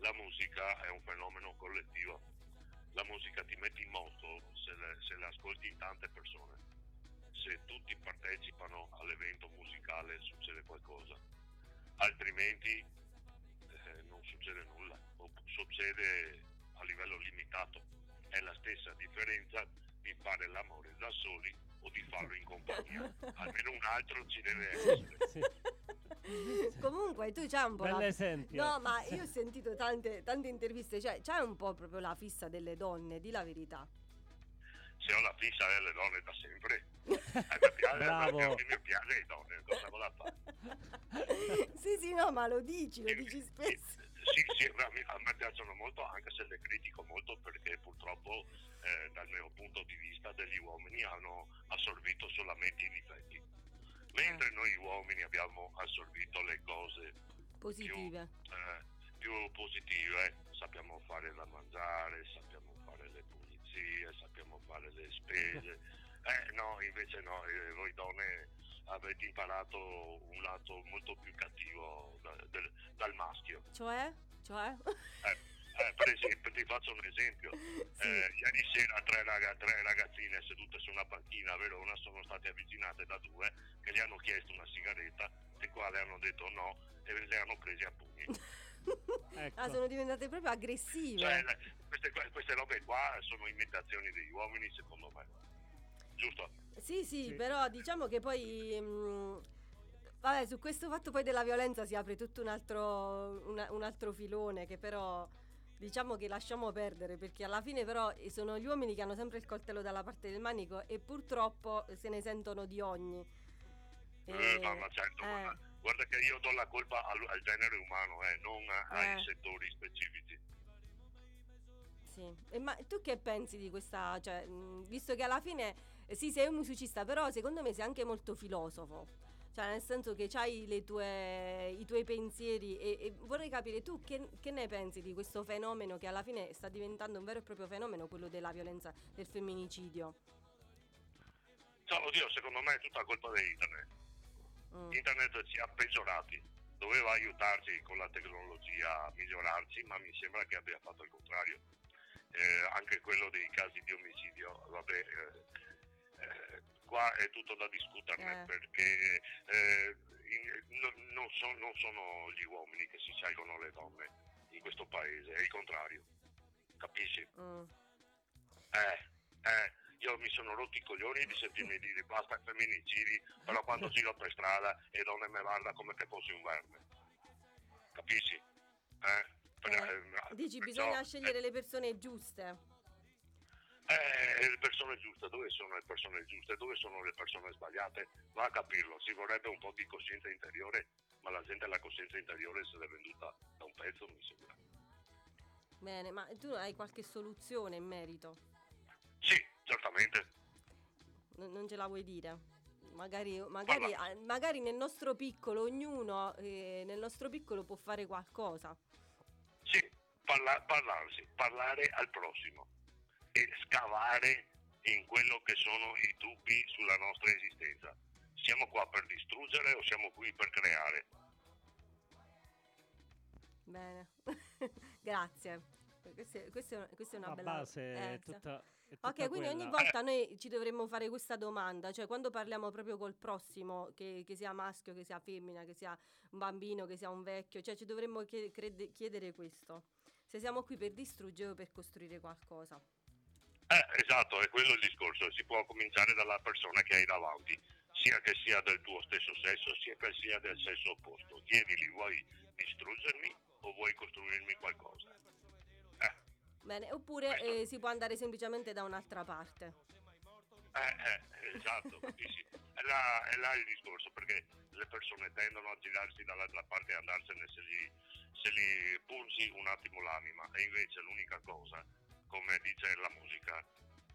La musica è un fenomeno collettivo, la musica ti mette in moto se, le, se la ascolti in tante persone, se tutti partecipano all'evento musicale succede qualcosa, altrimenti eh, non succede nulla, o succede a livello limitato. È la stessa differenza di fare l'amore da soli o di farlo in compagnia, almeno un altro ci deve essere. Sì. Comunque tu c'hai un po' bell'esempio. La... No, ma io ho sentito tante, tante interviste, cioè c'è un po' proprio la fissa delle donne, di la verità. Se ho la fissa delle donne da sempre. Mi piace, mi piace le donne, cosa vuole fare? Sì, sì, no, ma lo dici, lo dici spesso. Sì, sì, a me piacciono molto, anche se le critico molto, perché purtroppo eh, dal mio punto di vista degli uomini hanno assorbito solamente i difetti, mentre noi uomini abbiamo assorbito le cose positive. Più, eh, più positive, sappiamo fare da mangiare, sappiamo fare le pulizie, sappiamo fare le spese. Eh no, invece no, eh, voi donne avete imparato un lato molto più cattivo da, del, dal maschio. Cioè? Cioè? Eh. Eh, per esempio, ti faccio un esempio, sì. eh, ieri sera tre, raga, tre ragazzine sedute su una panchina a Verona sono state avvicinate da due che gli hanno chiesto una sigaretta, le quali hanno detto no e le hanno prese a pugni. Ecco. Ah, sono diventate proprio aggressive. Cioè, queste, queste robe qua sono imitazioni degli uomini, secondo me, giusto? Sì, sì, sì. Però diciamo che poi... Mh... Vabbè, su questo fatto poi della violenza si apre tutto un altro, un, un altro filone che però... diciamo che lasciamo perdere, perché alla fine però sono gli uomini che hanno sempre il coltello dalla parte del manico e purtroppo se ne sentono di ogni. Eh, eh, ma, ma certo, eh. guarda, guarda che io do la colpa al, al genere umano, eh, non eh. ai settori specifici. Sì. E ma tu che pensi di questa, cioè, mh, visto che alla fine sì, sei un musicista, però secondo me sei anche molto filosofo, cioè nel senso che c'hai le tue, i tuoi pensieri e, e vorrei capire tu che, che ne pensi di questo fenomeno che alla fine sta diventando un vero e proprio fenomeno, quello della violenza, del femminicidio. Cioè, oddio, secondo me è tutta colpa di internet. Mm. Internet ci ha peggiorati, doveva aiutarci con la tecnologia a migliorarci, ma mi sembra che abbia fatto il contrario. Eh, anche quello dei casi di omicidio, vabbè, eh, eh, qua è tutto da discuterne, eh. perché eh, in, no, non, so, non sono gli uomini che si scelgono le donne in questo paese, è il contrario, capisci? Mm. Eh, eh. Io mi sono rotto i coglioni di sentirmi dire basta femminicidi, però quando giro per strada le donne me vanno come che fossi un verme. Capisci? Eh? Per, eh, eh, dici, perciò, bisogna scegliere eh, le persone giuste. Eh, le persone giuste, dove sono le persone giuste? Dove sono le persone sbagliate? Va a capirlo, si vorrebbe un po' di coscienza interiore, ma la gente la coscienza interiore se l'è venduta da un pezzo, mi sembra. Bene, ma tu hai qualche soluzione in merito? Sì, certamente. N- non ce la vuoi dire? Magari, magari, magari nel nostro piccolo, ognuno eh, nel nostro piccolo può fare qualcosa. Sì, parla- parlarsi, parlare al prossimo e scavare in quello che sono i dubbi sulla nostra esistenza. Siamo qua per distruggere o siamo qui per creare? Bene, grazie. Questa è, questa è una, questa è una bella base, è tutta, è tutta ok, quella. Quindi ogni volta noi ci dovremmo fare questa domanda, cioè quando parliamo proprio col prossimo, che, che sia maschio, che sia femmina, che sia un bambino, che sia un vecchio, cioè ci dovremmo chiedere questo, se siamo qui per distruggere o per costruire qualcosa. Eh, esatto, è quello il discorso, si può cominciare dalla persona che hai davanti, sia che sia del tuo stesso sesso, sia che sia del sesso opposto. Chiedili, vuoi distruggermi o vuoi costruirmi qualcosa? Bene, oppure eh, si può andare semplicemente da un'altra parte. Eh, eh esatto, capisci? È là, è là il discorso, perché le persone tendono a girarsi dall'altra parte e andarsene se li, se li pulsi un attimo l'anima. E invece l'unica cosa, come dice la musica,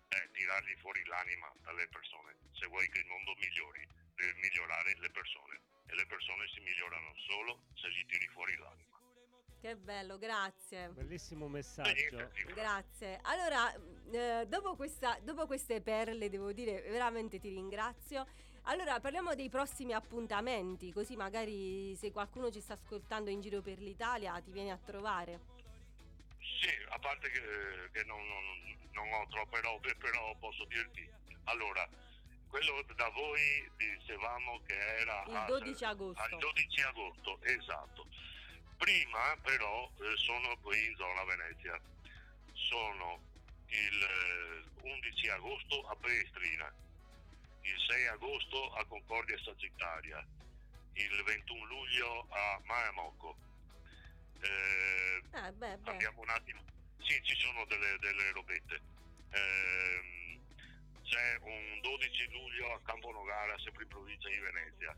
è tirargli fuori l'anima dalle persone. Se vuoi che il mondo migliori, devi migliorare le persone. E le persone si migliorano solo se gli tiri fuori l'anima. Che bello, grazie. Bellissimo messaggio. Grazie. Allora, eh, dopo, questa, dopo queste perle, devo dire, veramente ti ringrazio. Allora, parliamo dei prossimi appuntamenti, così magari se qualcuno ci sta ascoltando in giro per l'Italia ti viene a trovare. Sì, a parte che, che non, non, non ho troppe robe, però posso dirti. Allora, quello da voi dicevamo che era... Il dodici a, agosto. Al dodici agosto, esatto. Prima però sono qui in zona Venezia, sono il undici agosto a Pellestrina, il sei agosto a Concordia Sagittaria, il ventuno luglio a Malamocco. Eh, ah, beh, beh. Abbiamo un attimo, sì, ci sono delle, delle robette, eh, c'è un dodici luglio a Campo Nogara, sempre in provincia di Venezia.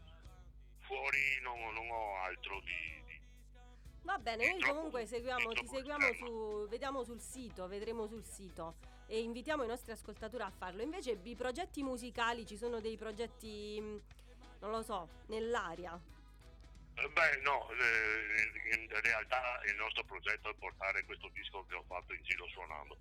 Fuori non, non ho altro di... di Va bene, noi comunque seguiamo, ti seguiamo su, vediamo sul sito, vedremo sul sito e invitiamo i nostri ascoltatori a farlo. Invece i progetti musicali, ci sono dei progetti, non lo so, nell'aria? Eh beh no, eh, in realtà il nostro progetto è portare questo disco che ho fatto in giro suonando.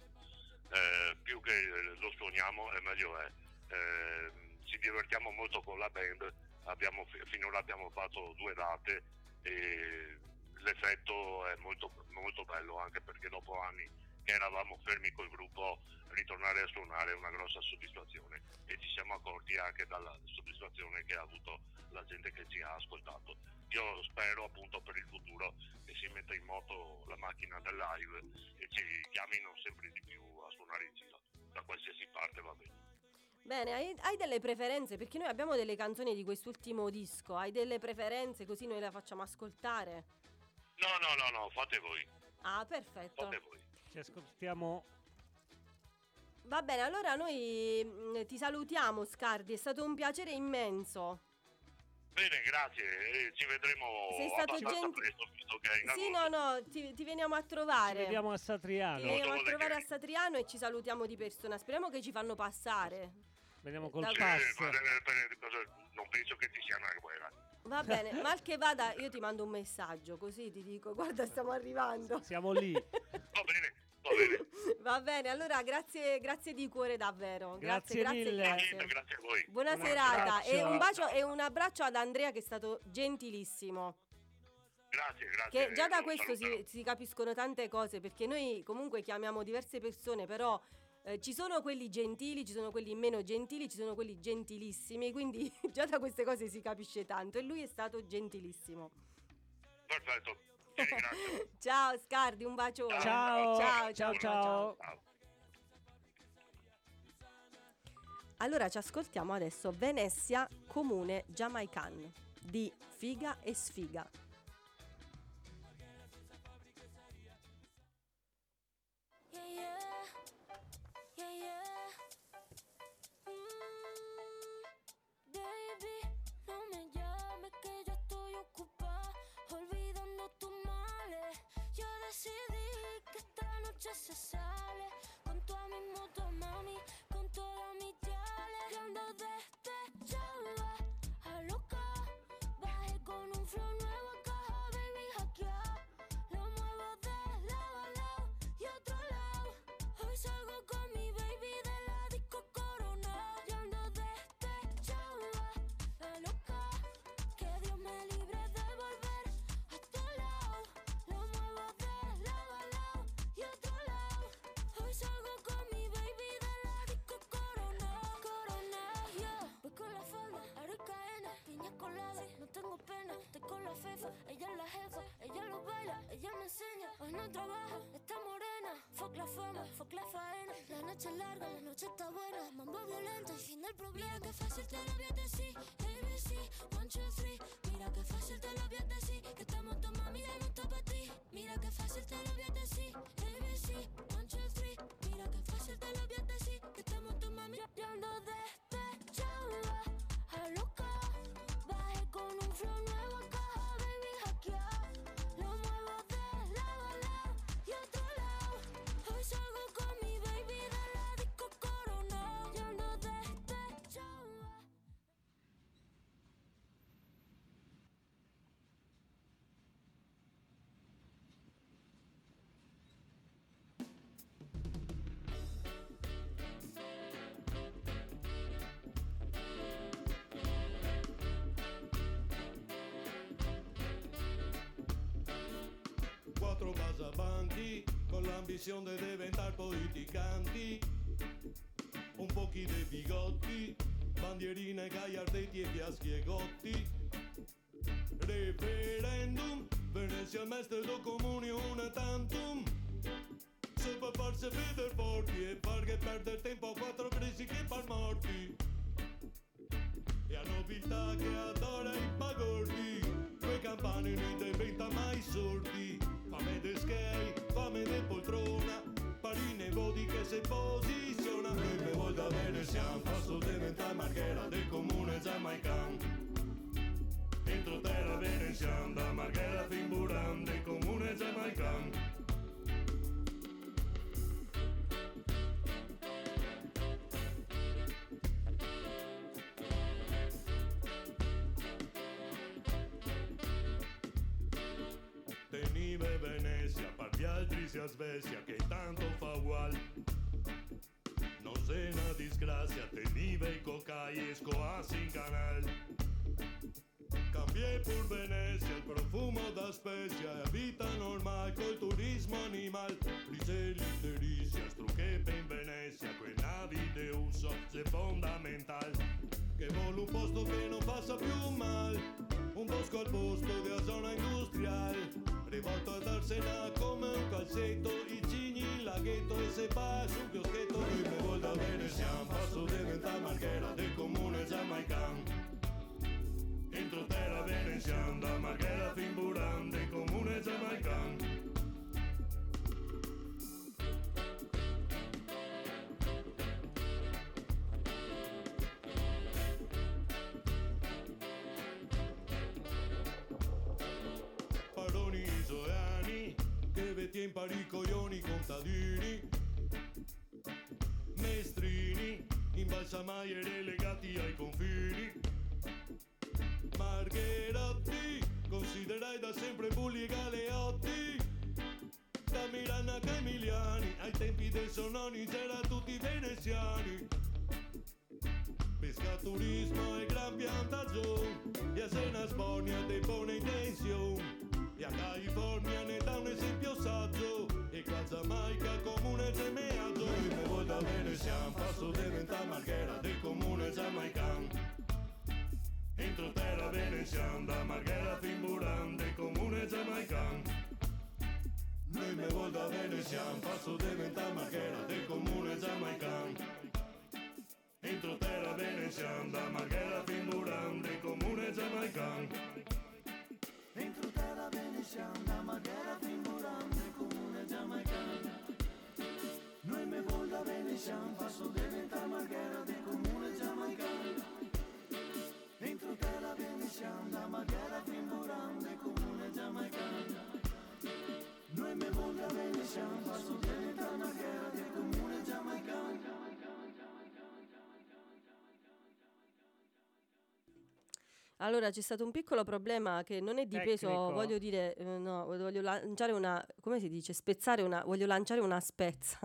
Eh, più che lo suoniamo è meglio è. Eh, ci divertiamo molto con la band, abbiamo, finora abbiamo fatto due date e l'effetto è molto molto bello, anche perché dopo anni che eravamo fermi col gruppo, ritornare a suonare è una grossa soddisfazione e ci siamo accorti anche dalla soddisfazione che ha avuto la gente che ci ha ascoltato. Io spero appunto per il futuro che si metta in moto la macchina del live e ci chiamino sempre di più a suonare in giro, da qualsiasi parte va bene. Bene, hai, hai delle preferenze? Perché noi abbiamo delle canzoni di quest'ultimo disco, hai delle preferenze così noi la facciamo ascoltare? No, no, no, no, fate voi. Ah, perfetto. Come voi. Ci ascoltiamo. Va bene, allora noi ti salutiamo, Skardy, è stato un piacere immenso. Bene, grazie, ci vedremo. Sei stato gentile. Sì, no, no, ti, ti veniamo a trovare. Ci vediamo a Satriano. Ti veniamo a trovare a Satriano e ci salutiamo di persona. Speriamo che ci fanno passare. Veniamo col sì, pass. Non penso che ti sia una guerra. Va bene, mal che vada io ti mando un messaggio, così ti dico: guarda, stiamo arrivando. Siamo lì. Va bene. Va bene. Va bene, allora grazie, grazie di cuore davvero. Grazie, grazie mille. Grazie, grazie. Grazie a voi. Buona un serata abbraccio. E un bacio e un abbraccio ad Andrea che è stato gentilissimo. Grazie, grazie. Che già da questo si, si capiscono tante cose, perché noi comunque chiamiamo diverse persone, però eh, ci sono quelli gentili, ci sono quelli meno gentili, ci sono quelli gentilissimi, quindi già da queste cose si capisce tanto e lui è stato gentilissimo. Perfetto. Ciao Skardy, un bacione. Ciao ciao ciao, ciao ciao ciao. Allora ci ascoltiamo adesso Venezia, comune Jamaican di Figa e Sfiga. Yeah, yeah. Yeah, yeah. Mm, baby, non mi chiami che io sto occupata. Olvidando tu yo decidí que esta noche se sale con toda mi moto, mami, con toda mi chale. Yo ando desde Chava a loca, bajé con un flow nuevo a caja, baby, hackea. Lo muevo de lado a lado y otro lado. Hoy salgo con mi baby de la disco Corona. Yo ando desde Chava a loca, que Dios me libre de volver a tu lado. Lo salgo con mi baby de la disco Corona, Corona, yeah. Voy con la falda, aricana, piña colada, no tengo pena, estoy con la fefa, ella es la jefa, ella lo baila, ella me enseña, hoy no trabaja, está morena, fuck la fama, fuck la faena, la noche es larga, la noche está buena, mambo violento, al fin del problema. Mira que fácil te lo voy a decir, A B C, one, two, three, mira que fácil te lo voy a decir, que estamos tu mami ya no está para ti, mira que fácil te lo voy a decir, A B C, one, two, three. Mira que fácil te lo voy a decir, que estamos tu mami. Yo ando desde Chava a loca, bajé con un flow nuevo a caja, baby, hackea. Lo muevo de lado a lado y otro lado. Hoy salgo con mi baby de la disco Corona. Yo ando desde Chava. Quattro pasavanti con l'ambizione di diventare politicanti, un pochi dei bigotti, bandierine, gagliardetti e fiaschiegotti. Referendum, Venezia mestre do comuni una tantum, se per farsi vedere forti e far che perdere tempo a quattro crisi che par morti, e a novità che adora i pagordi, quei campani non ti inventa mai sordi. Fame de sky, fame de poltrona, parine vodi che si posiziona. Prime volta veneziano, passo diventare Marghera del comune Jamaican. Dentro terra veneziana, da Marghera fin Buran del comune Jamaican. Vive Venezia, per gli altri si sveglia che tanto fa uguale. Non se una disgrazia, te vive cocaie e scoassi in canale. Cambiè pur Venezia, il profumo da spezia e vita normale col turismo animal. Riselli delizia, strucchepe in Venezia, quei navi de uso, se fondamentale. Che vuole un posto che non passa più male, un bosco al posto della zona industriale. Rivolto a darsela come un calzetto, i cigni in laghetto e se fa su un chioschetto. Prima volta veneziano, passo diventare Marghera del comune Jamaican. Entro terra veneziana, da Marghera fin Buran del comune Jamaican. dai da sempre Bulli e Galeotti, da Milano a Camiliani, ai tempi dei Sononi c'era tutti i veneziani. Pescaturismo e gran piantagione, e a Sena Spornia dei buone intenzioni, e a California ne dà un esempio saggio, e qua Giamaica comune gemeaggio. Noi mi vuoi da veneziano, passo diventa Marghera del comune giamaicano. Entro terra veneziana, da Marghera fin Buran, del comune giamaican. Noi mi vuoi da veneziano, passo diventa Marghera del comune giamaican. Entro terra veneziana, da Marghera fin Buran, del comune giamaican. Entro terra veneziana, da Marghera fin Buran, del comune giamaican. Noi mi vuoi da veneziano, passo diventa Marghera del comune giamaican. Entro terra veneziana, da Marghera fin Buran, del comune giamaicano. Noi mi vuoi da veneziano, passo diventa Marghera del comune giamaicano. Allora c'è stato un piccolo problema che non è dipeso, tecnico. voglio dire, no, voglio lanciare una, come si dice, spezzare una, voglio lanciare una spezza.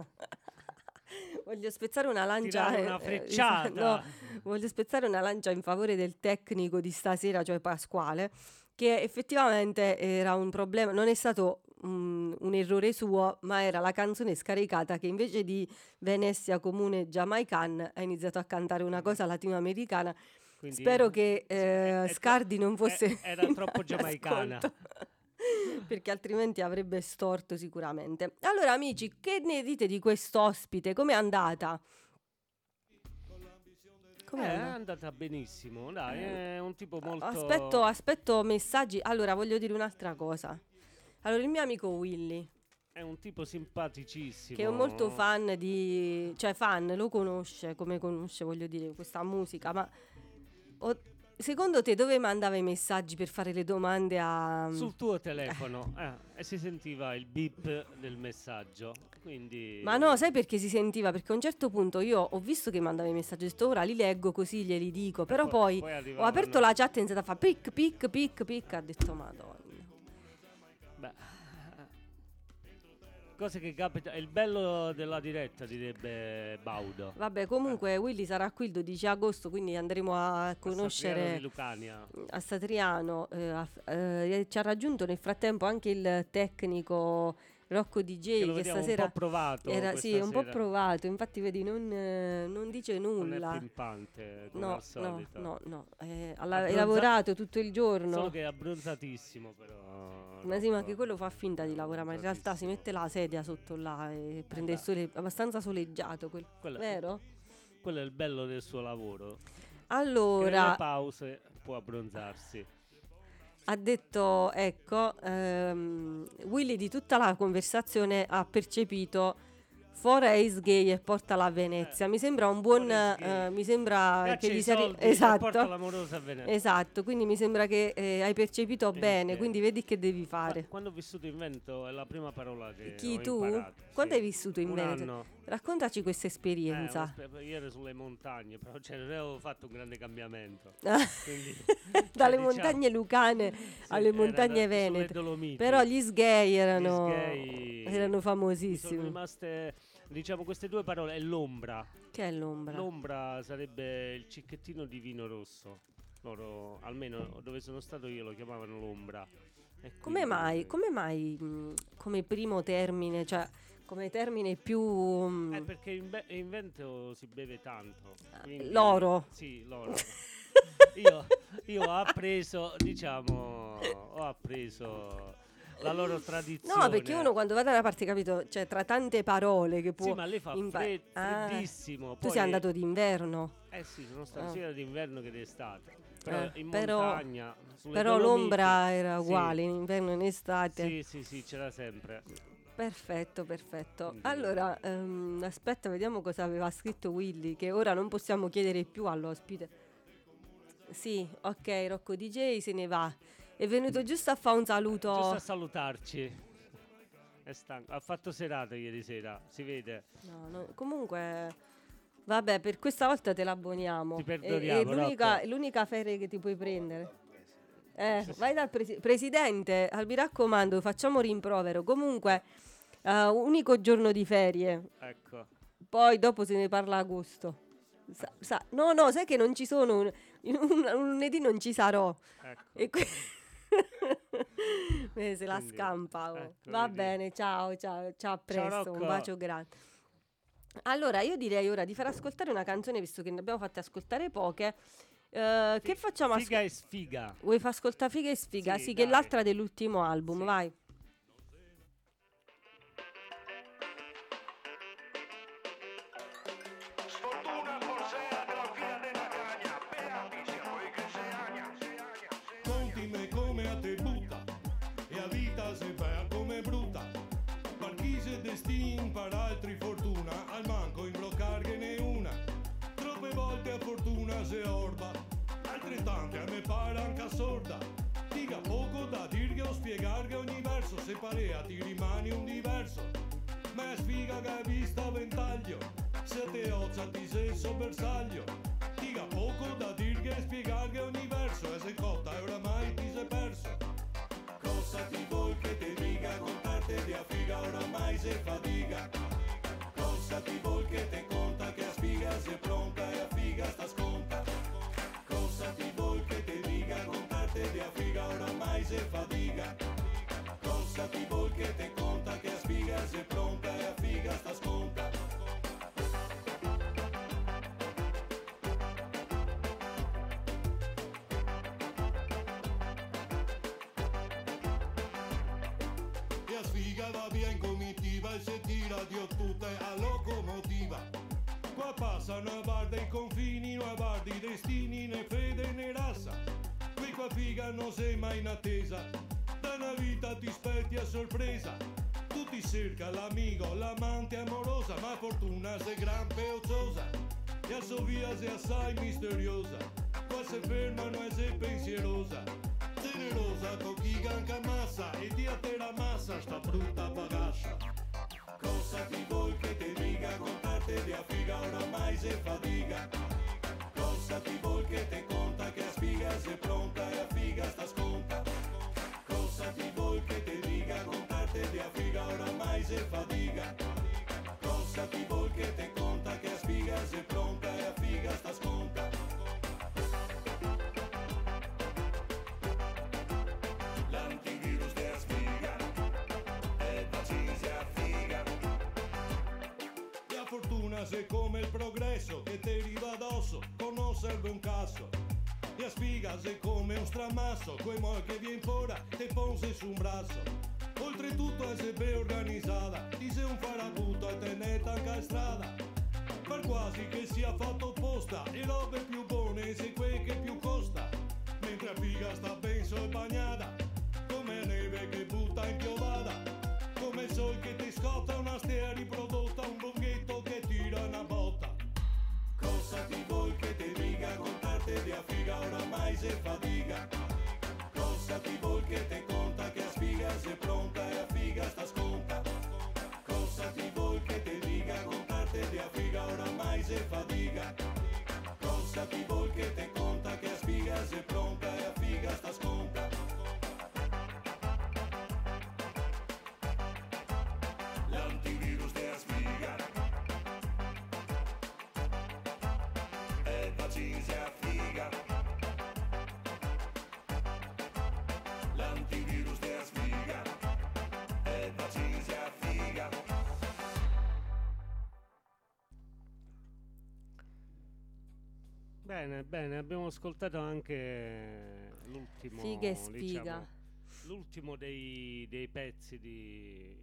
Voglio spezzare una lancia, tirare una frecciata. Eh, no, voglio spezzare una lancia in favore del tecnico di stasera, cioè Pasquale, che effettivamente era un problema, non è stato um, un errore suo, ma era la canzone scaricata che invece di Venezia comune Jamaican ha iniziato a cantare una cosa latinoamericana. Quindi spero che eh, è, Skardy non fosse è, era troppo giamaicana. Perché altrimenti avrebbe storto sicuramente. Allora amici, che ne dite di quest'ospite? Com'è andata? Com'è eh, andata? È andata benissimo, dai, è un tipo molto... Aspetto, aspetto messaggi. Allora voglio dire un'altra cosa. Allora il mio amico Willy è un tipo simpaticissimo, che è molto fan di... Cioè fan, lo conosce, come conosce, voglio dire, questa musica. Ma... Ho... Secondo te dove mandava i messaggi per fare le domande a... Sul tuo telefono, eh. Eh, e si sentiva il beep del messaggio, quindi... Ma no, sai perché si sentiva? Perché a un certo punto io ho visto che mandava i messaggi, ho detto ora li leggo così glieli dico, però poi, poi, poi ho aperto una... la chat e ho iniziato a fare pic, pic, pic, pic, ha detto madonna. Beh, cose che capita, è il bello della diretta, direbbe Baudo. Vabbè, comunque eh. Willy sarà qui il dodici agosto, quindi andremo a conoscere a Satriano di Lucania. A Satriano eh, a, eh, ci ha raggiunto nel frattempo anche il tecnico Rocco D J, che, che stasera un po' provato era, sì, un sera. po' provato, infatti vedi non, eh, non dice nulla. Non è pimpante come no, al solito. No, no, no, eh, alla, Abbronza... è lavorato tutto il giorno. So che è abbronzatissimo però. Ma sì, ma che quello fa finta di lavorare, ma in realtà si mette la sedia sotto là e prende il sole, abbastanza soleggiato, quel, quello, vero? Quello è il bello del suo lavoro. Allora, che nelle pause può abbronzarsi. Ha detto, ecco, um, Willy di tutta la conversazione ha percepito fora is gay e portala a Venezia. Mi sembra un buon... Uh, mi sembra che gli sia... Esatto. Porta l'amorosa a Venezia. Esatto, quindi mi sembra che eh, hai percepito e bene, quindi vedi che devi fare. Ma quando ho vissuto in Veneto è la prima parola che Chi, ho tu? imparato. Quando sì. hai vissuto in un Veneto? Anno. Raccontaci questa esperienza. Eh, io ero sulle montagne, però cioè, avevo fatto un grande cambiamento. Quindi, dalle diciamo, montagne lucane sì, alle montagne venete. Però gli sgay erano, gli sgay erano famosissimi. Sono rimaste... Diciamo queste due parole è l'ombra. Che è l'ombra? L'ombra sarebbe il cicchettino di vino rosso. Loro, almeno dove sono stato io, lo chiamavano l'ombra. Come mai, come mai mh, come primo termine, cioè come termine più... Mh, eh, perché in, be- in vento si beve tanto. Quindi, l'oro. Sì, l'oro. io, io ho appreso, diciamo, ho appreso... la loro tradizione. No, perché uno quando va da una parte, capito, cioè tra tante parole che può... Sì, ma lei fa impa- fred- freddissimo. Ah, poi tu sei andato è... d'inverno. Eh sì, sono stato ah. sia d'inverno che d'estate. Però eh, in però, montagna però Dolomiti, l'ombra era uguale, sì. in inverno e in estate. Sì, sì, sì, c'era sempre. Perfetto, perfetto. Allora, um, aspetta, vediamo cosa aveva scritto Willy, che ora non possiamo chiedere più all'ospite. Sì, ok, Rocco D J se ne va. È venuto giusto a fare un saluto. Giusto a salutarci. È stanco. Ha fatto serata ieri sera, si vede. No, no, comunque, vabbè, per questa volta te l'abboniamo. Ti perdoniamo. È, è l'unica, l'unica ferie che ti puoi prendere. Eh, vai dal pre- presidente, al mi raccomando, facciamo rimprovero. Comunque, uh, unico giorno di ferie. Ecco. Poi dopo se ne parla a agosto. Sa- sa- no, no, sai che non ci sono, un, un, un lunedì non ci sarò. Ecco. E que- eh, se la Quindi, scampa. Oh. Ecco, Va bene, dico. ciao, ciao, ciao, a presto, ciao, un bacio grande. Allora, io direi ora di far ascoltare una canzone, visto che ne abbiamo fatte ascoltare poche. Uh, F- che facciamo? Asco- Figa e Sfiga. Vuoi far ascoltare Figa e Sfiga? Sì, sì, che è l'altra dell'ultimo album, sì. Vai. Se parea ti rimane un diverso, ma è sfiga che hai visto a ventaglio, se te ozza ti sei bersaglio, dica poco da dir che spiegare che universo, e se cotta e oramai ti sei perso. Cosa ti vuoi che te dica, contarte di a figa oramai se fatica, cosa ti vuoi che te conta che a sfiga si è pronta e a figa sta sconta, cosa ti vuoi che te dica, contarte di a figa oramai se fatica. Cosa ti vuol che te conta che a sfiga sei pronta e a figa sta sconta. E a sfiga va via in comitiva e si tira di ottuta a locomotiva. Qua passano a barda i confini, non a barda i destini, né fede né razza. Qui qua figa non sei mai in attesa, la vita ti spetti a sorpresa, tu ti cerca l'amico, l'amante amorosa, ma fortuna sei gran peocciosa, e a sua via sei assai misteriosa, qua sei ferma non sei pensierosa, generosa con chi ganca massa, e ti atterra massa sta brutta bagascia. Cosa ti vuoi che te dica, contarte di a figa oramai se fatica, cosa ti vuoi che te conta che a sfiga sei pronta e a figa sta sconta. Cosa ti vuoi che te dica, contarte di a figa oramai se fatica, cosa ti vuoi che te conta che a sfiga sei pronta e a figa sta sconta. L'antivirus della sfiga è pacise a figa, la fortuna sei come il progresso che ti arriva addosso, non serve un cazzo. E a sfiga sei come un stramasso, quei mol che vien fora te ponse su un braccio. Oltretutto sei ben organizzata, ti sei un farabutto e te ne tanca strada. Par quasi che sia fatto apposta, e robe più buone sei quel che più costa. Mentre a figa sta ben sol bagnata, come neve che butta in piovada, come il sol che ti scotta una stea riprodotta, un lunghetto che tira una botta. Cosa ti vuoi che te dica, contarte di a figa oramai se fatica, cosa ti vuoi che te conta che a sfiga sei pronta e a figa sta sconta, cosa ti vuoi che te dica, contarte di a figa oramai se fatica, cosa ti vuoi che te conta che a sfiga sei pronta e a figa sta sconta. L'antivirus della sfiga a figa, l'antivirus della sfiga è pazienza a figa. Bene, bene, abbiamo ascoltato anche l'ultimo Figa e Sfiga, diciamo, l'ultimo dei, dei pezzi di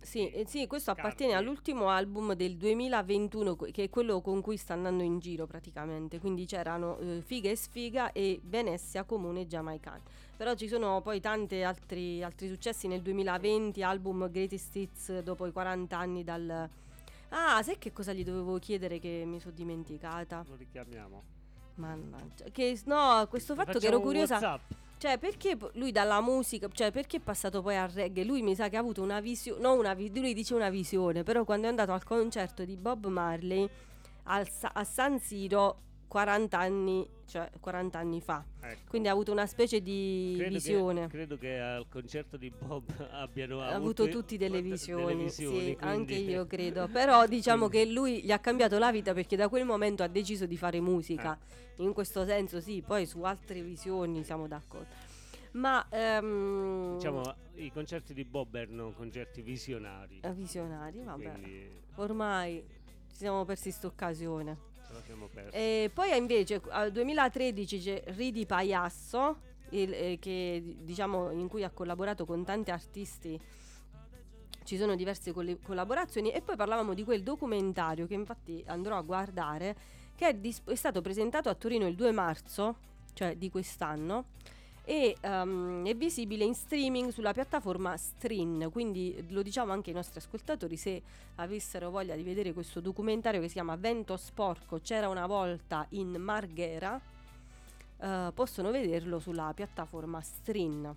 Sì, eh, sì, questo Skardy. Appartiene all'ultimo album del duemilaventuno, che è quello con cui sta andando in giro praticamente. Quindi c'erano eh, Figa e Sfiga e Venezia Comune Giamaicano. Però ci sono poi tanti altri, altri successi nel duemilaventi, album Greatest Hits dopo i quaranta anni dal... Ah, sai che cosa gli dovevo chiedere che mi sono dimenticata? Lo richiamiamo. Mannaggia, che, no, questo fatto facciamo che ero curiosa... WhatsApp. Cioè, perché lui dalla musica, cioè perché è passato poi al reggae? Lui mi sa che ha avuto una visione, no, una vi- lui dice una visione, però quando è andato al concerto di Bob Marley al Sa- a San Siro quaranta anni, cioè quaranta anni fa, ecco. Quindi ha avuto una specie di credo visione che, credo che al concerto di Bob abbiano ha avuto, avuto tutti delle visioni, delle visioni sì, anche io credo, però diciamo che lui gli ha cambiato la vita, perché da quel momento ha deciso di fare musica, eh. In questo senso sì, poi su altre visioni siamo d'accordo. Ma um, diciamo i concerti di Bob erano concerti visionari. Visionari, vabbè. Quindi, ormai ci siamo persi quest'occasione. Ce la siamo persi. E poi invece al duemilatredici c'è Ridi Pagliasso, il, eh, che diciamo in cui ha collaborato con tanti artisti. Ci sono diverse coll- collaborazioni e poi parlavamo di quel documentario che infatti andrò a guardare, che è, disp- è stato presentato a Torino il due marzo, cioè di quest'anno. E um, è visibile in streaming sulla piattaforma Strin, quindi lo diciamo anche ai nostri ascoltatori se avessero voglia di vedere questo documentario che si chiama Vento Sporco, c'era una volta in Marghera, uh, possono vederlo sulla piattaforma Strin.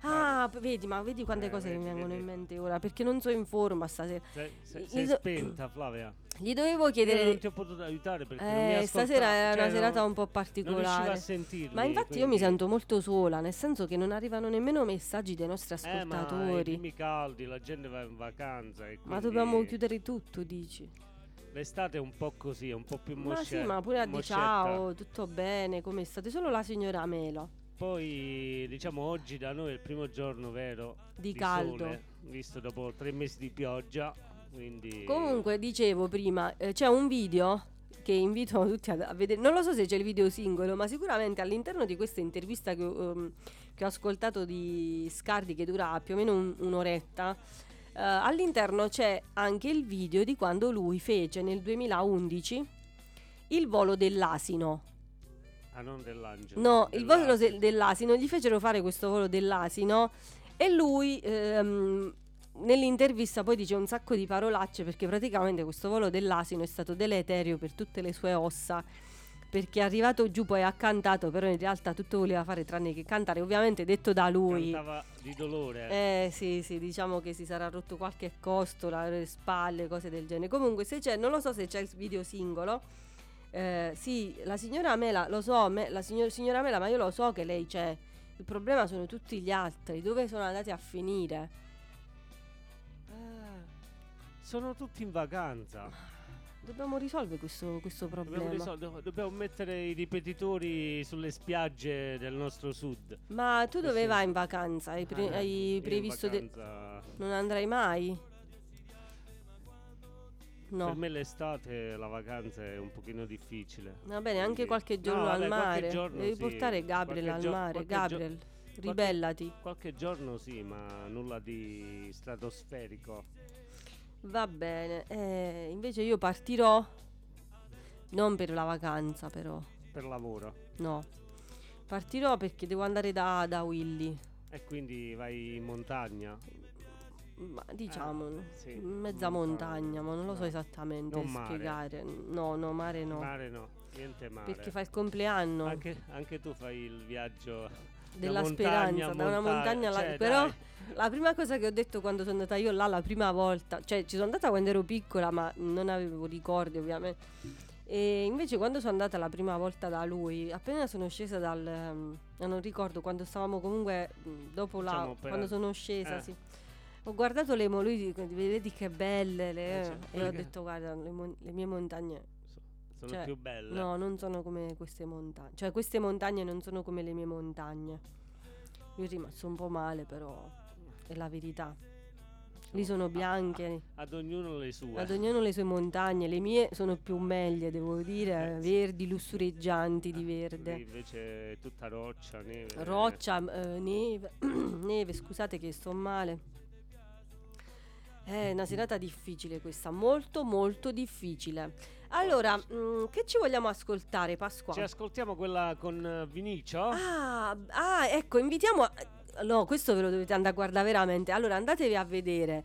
Ah, vedi, ma vedi quante eh, cose vedi, mi vengono vedi. in mente ora, perché non so in forma stasera. Sei, sei, sei do- spenta, Flavia. Gli dovevo chiedere. Io non ti ho potuto aiutare perché eh, non mi ascoltavo. Stasera era cioè, una serata un po' particolare. Non riuscivo a sentirli. Ma infatti quindi... io mi sento molto sola, nel senso che non arrivano nemmeno messaggi dei nostri ascoltatori. Eh, ma i primi caldi, la gente va in vacanza e quindi... Ma dobbiamo chiudere tutto, dici? L'estate è un po' così, è un po' più moscetta. Ma sì, ma pure a di ciao, tutto bene, come state? Solo la signora Melo. Poi diciamo oggi da noi è il primo giorno vero di, di caldo, sole, visto dopo tre mesi di pioggia, quindi... Comunque dicevo prima, eh, c'è un video che invito tutti a, a vedere, non lo so se c'è il video singolo, ma sicuramente all'interno di questa intervista che, um, che ho ascoltato di Skardy, che dura più o meno un, un'oretta, eh, all'interno c'è anche il video di quando lui fece nel duemilaundici il volo dell'asino. Ah, non dell'angelo. No, dell'asino. Il volo dell'asino, gli fecero fare questo volo dell'asino e lui ehm, nell'intervista poi dice un sacco di parolacce, perché praticamente questo volo dell'asino è stato deleterio per tutte le sue ossa, perché è arrivato giù, poi ha cantato, però in realtà tutto voleva fare tranne che cantare, ovviamente detto da lui. Cantava di dolore. Eh sì, sì, diciamo che si sarà rotto qualche costola, le spalle, cose del genere. Comunque se c'è, non lo so se c'è il video singolo. Eh, sì, la signora Mela, lo so, me, la signor, signora Mela, ma io lo so che lei c'è. Il problema sono tutti gli altri. Dove sono andati a finire? Eh, sono tutti in vacanza. Dobbiamo risolvere questo, questo problema. Dobbiamo, risolvere, dobbiamo mettere i ripetitori sulle spiagge del nostro sud. Ma tu dove vai in vacanza? Hai, pre- ah, hai previsto? Vacanza... De- non andrai mai? No. Per me l'estate, la vacanza è un pochino difficile. Va bene, anche qualche giorno no, vabbè, al mare giorno, devi sì. portare Gabriel al gio- mare. Gabriel, gio- ribellati. Qualche, qualche giorno sì, ma nulla di stratosferico. Va bene, eh, invece io partirò. Non per la vacanza però. Per lavoro? No, partirò perché devo andare da, da Willy. E quindi vai in montagna? Ma diciamo eh, sì, mezza montagna, montagna, ma non lo so no. esattamente non spiegare. Mare. No, no, mare no. Mare no, niente mare. Perché fai il compleanno. Anche, anche tu fai il viaggio della da speranza, montagna, da una montagna alla... Cioè, però dai. La prima cosa che ho detto quando sono andata io là la prima volta, cioè ci sono andata quando ero piccola, ma non avevo ricordi ovviamente. E invece quando sono andata la prima volta da lui, appena sono scesa dal eh, non ricordo quando stavamo comunque dopo la diciamo per... quando sono scesa, eh. sì. Ho guardato le mo- lui vedi che belle le, eh, cioè, e ho detto guarda le, mon- le mie montagne sono cioè, più belle. No, non sono come queste montagne, cioè queste montagne non sono come le mie montagne. Io è rimasto un po' male, però è la verità. Lì sono bianche. A, a, ad ognuno le sue. Ad ognuno le sue montagne. Le mie sono più meglio, devo dire, eh, verdi, lussureggianti di verde. Invece è tutta roccia, neve. Roccia, eh, neve, neve, scusate che sto male. È una serata difficile questa, molto molto difficile. Allora, mh, che ci vogliamo ascoltare, Pasquale? Ci ascoltiamo quella con uh, Vinicio. Ah, ah, ecco, invitiamo a... No, questo ve lo dovete andare a guardare veramente. Allora, andatevi a vedere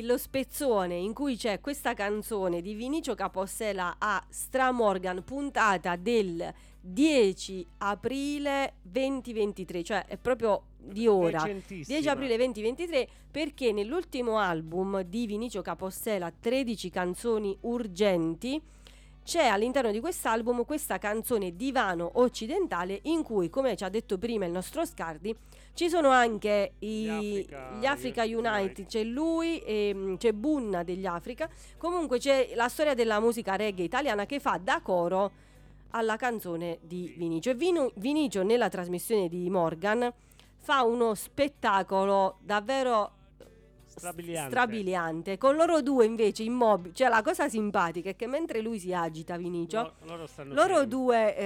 lo spezzone in cui c'è questa canzone di Vinicio Capossela a Stramorgan, puntata del dieci aprile duemilaventitré, cioè è proprio di ora, dieci aprile duemilaventitré, perché nell'ultimo album di Vinicio Capossela, tredici canzoni urgenti, c'è all'interno di quest'album questa canzone Divano Occidentale, in cui, come ci ha detto prima il nostro Skardy, ci sono anche i, Africa, gli Africa United, c'è lui, e, c'è Bunna degli Africa. Comunque c'è la storia della musica reggae italiana che fa da coro alla canzone di Vinicio. E Vin- Vinicio nella trasmissione di Morgan fa uno spettacolo davvero Strabiliante. strabiliante con loro due invece immobili, cioè la cosa simpatica è che mentre lui si agita, Vinicio, no, loro, loro due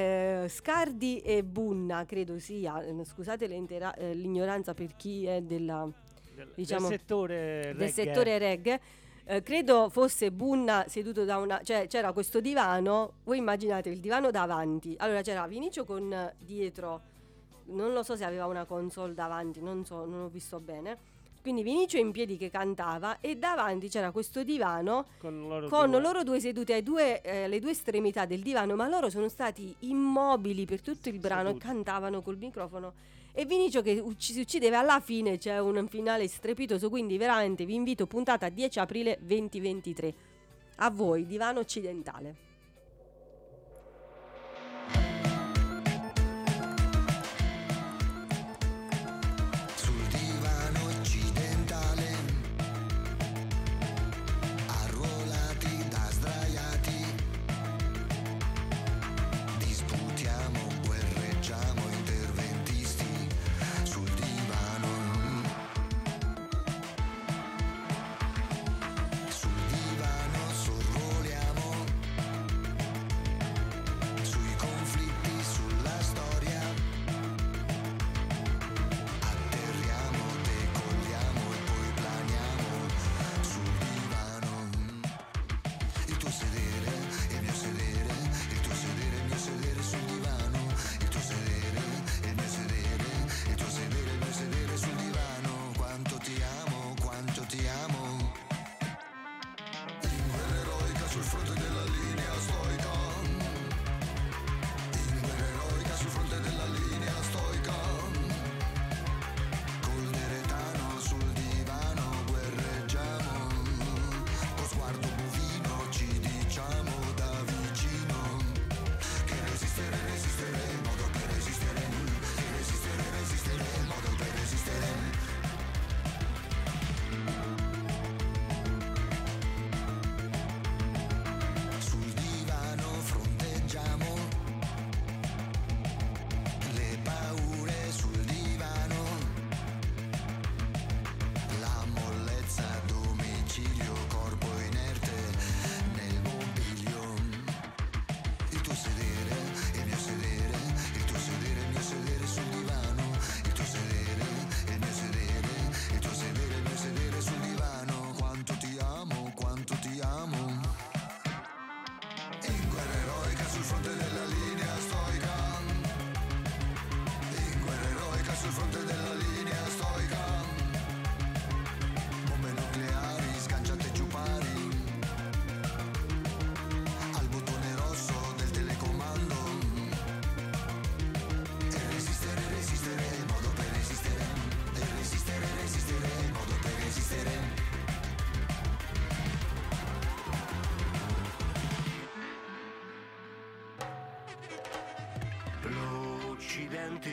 eh, Skardy e Bunna, credo sia, scusate l'intera- eh, l'ignoranza per chi è della, del, diciamo, del settore reggae, del settore reggae. Eh, credo fosse Bunna seduto da una, cioè c'era questo divano, voi immaginate il divano davanti, allora c'era Vinicio con dietro, non lo so se aveva una console davanti, non so, non ho visto bene. Quindi Vinicio in piedi che cantava e davanti c'era questo divano con loro, con due. loro due seduti ai due, eh, alle due estremità del divano, ma loro sono stati immobili per tutto il brano, seduti. Cantavano col microfono e Vinicio che ucc- si uccideva alla fine, c'è cioè un finale strepitoso, quindi veramente vi invito, puntata dieci aprile duemilaventitré, a voi Divano Occidentale.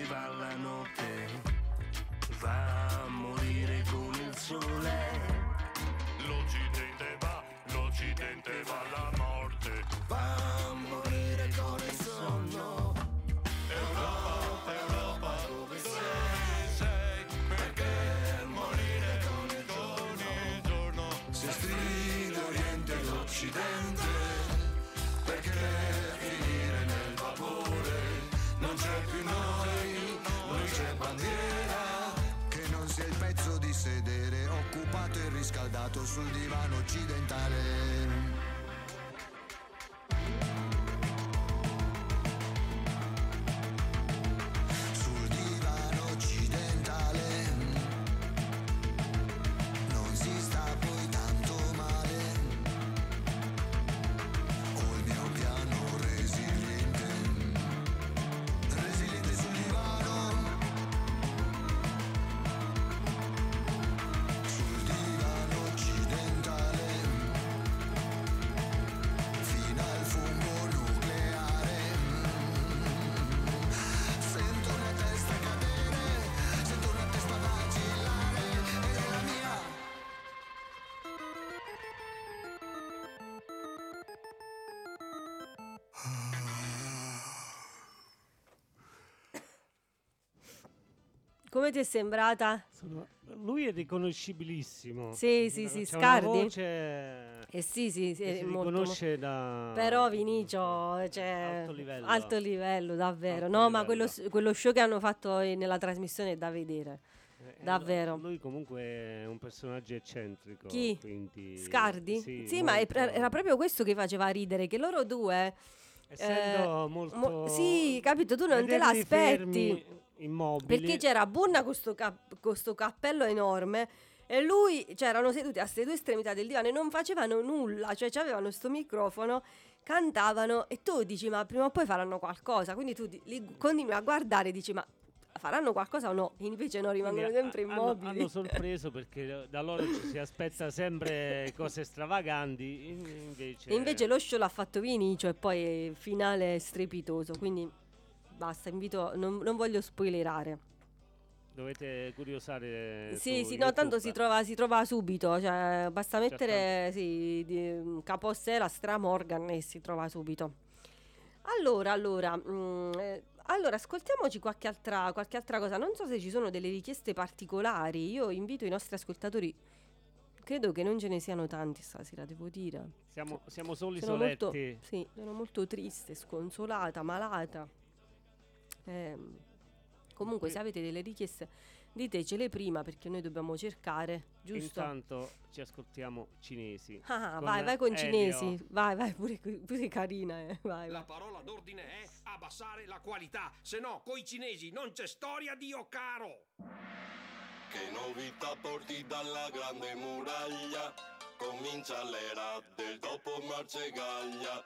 Va la notte, va a morire con il sole. L'Occidente va, l'Occidente va alla morte. Va a morire con il sonno. Europa, Europa, dove sei? sei? Perché morire con il giorno? Il giorno. Se strida Oriente e l'Occidente, perché finire nel vapore? Non c'è più noi. C'è bandiera che non sia il pezzo di sedere occupato e riscaldato sul divano occidentale. Come ti è sembrata? Sono... Lui è riconoscibilissimo. Sì, sì, sì, c'è Skardy. Una voce eh sì, sì, sì, che si molto, riconosce da... Però Vinicio, cioè, alto livello. Alto livello, davvero. Alto no, livello. Ma quello, quello show che hanno fatto nella trasmissione è da vedere. Eh, davvero. Lui comunque è un personaggio eccentrico. Chi? Quindi... Skardy? Sì, sì, ma era proprio questo che faceva ridere, che loro due... Essendo eh, molto... Mo- sì, capito, tu non te l'aspetti. Immobili. Perché c'era Bunna con sto, cap- con sto cappello enorme e lui, cioè, erano seduti a queste due estremità del divano e non facevano nulla, cioè avevano sto microfono, cantavano e tu dici ma prima o poi faranno qualcosa, quindi tu di- li continui a guardare e dici ma faranno qualcosa o no? Invece no, rimangono quindi sempre immobili. Hanno, hanno sorpreso perché da loro ci si aspetta sempre cose stravaganti, invece... Invece lo show l'ha fatto Vinicio e poi finale strepitoso, quindi... Basta, invito, non, non voglio spoilerare. Dovete curiosare. Sì, sì, no, tanto si trova, si trova subito. Cioè, basta mettere sì, di, Capossela, Stramorgan e si trova subito. Allora, allora, mh, eh, allora ascoltiamoci qualche altra, qualche altra cosa. Non so se ci sono delle richieste particolari. Io invito i nostri ascoltatori. Credo che non ce ne siano tanti stasera, devo dire. Siamo, siamo soli sono soletti. Molto, sì, sono molto triste, sconsolata, malata. Eh, comunque se avete delle richieste ditecele prima perché noi dobbiamo cercare, giusto? Intanto ci ascoltiamo Cinesi. Ah, vai, vai con Elio. Cinesi, vai, vai, pure, pure carina, eh. Vai, la vai. Parola d'ordine è abbassare la qualità, se no coi cinesi non c'è storia, Dio caro. Che novità porti dalla grande muraglia, comincia l'era del dopo Marsegaglia.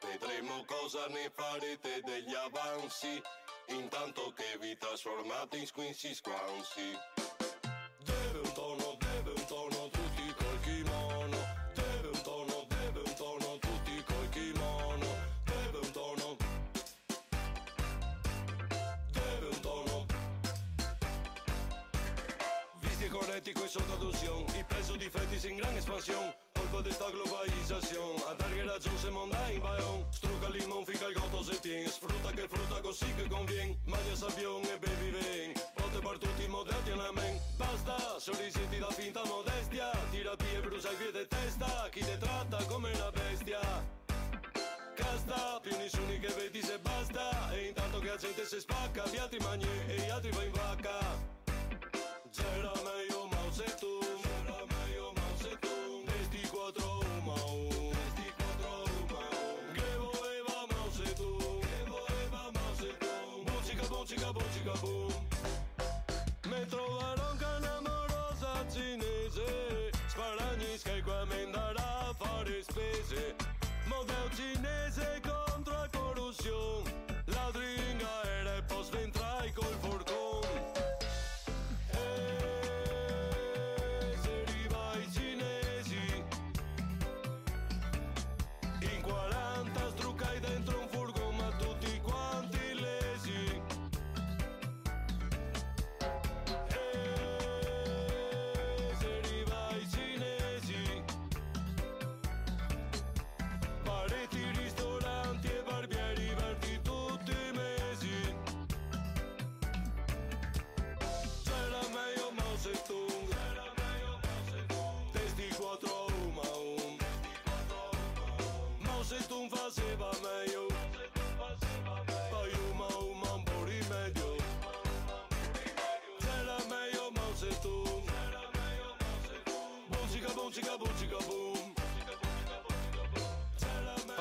Vedremo cosa ne farete degli avanzi, intanto che vi trasformate in squinci squanzi. Deve un tono, deve un tono, tutti col kimono. Deve un tono, deve un tono, tutti col kimono. Deve un tono. Deve un tono. Viste corretti coi sotraduzione, il prezzo di fetis in gran espansione. De esta globalización, a Marghera se monda en Bayón, struca limón, fica el goto se tienes, fruta que fruta così que convien, mañas avión e baby ven, pote partuti moderati all'amen, basta, solliciti la finta modestia, tira pie, brucia il piede testa, chi te tratta come una bestia, casta, più nessuno che vedi se basta, e intanto che la gente se spacca, gli altri magne e gli altri va in vacca, c'era meglio Mao Zedong. Me trovaron con amorosa cinese, sparagnis che qua mi andrà a fare spese. Modello cinese contro la corruzione, la dringa era il post ventrai col forcone. E se arriva i cinesi, in quaranta struccai dentro un furgone ma tutti quanti lesi.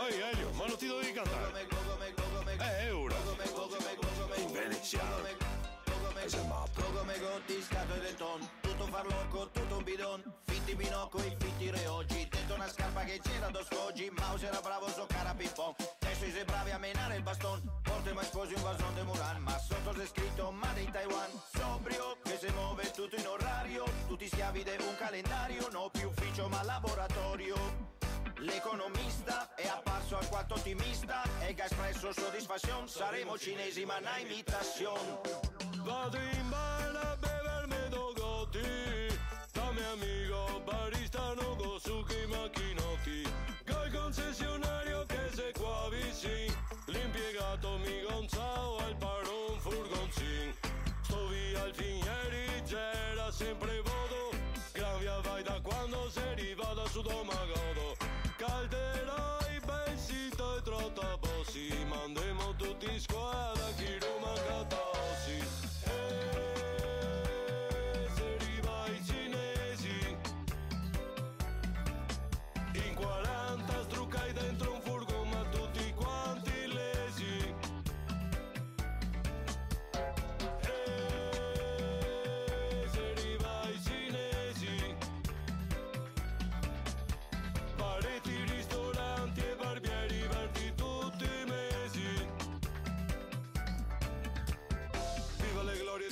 Ehi Elio, ma non ti dovevi cantare? È ora. In veneziano. E se mappo. Tutto farlocco, tutto un bidon. Fitti binocco e fitti re oggi. Dentro una scarpa che c'era dos oggi. Mouse era bravo giocare a ping pong. Adesso sei bravi a menare il baston. Porte mai sposi un vason de Mulan. Ma sotto c'è scritto Made in Taiwan. Sobrio che si muove tutto in orario. Tutti schiavi de un calendario. No più ufficio ma laboratorio. L'economista è apparso alquanto ottimista e che ha espresso soddisfazione. Saremo cinesi ma na imitazione. Vado in bar a bevermi due gotti da mio amico barista Nogosuke Macchinotti. Col concessionario che sei qua vicino, l'impiegato mi gonzao al baron furgoncin. Sto via al fine.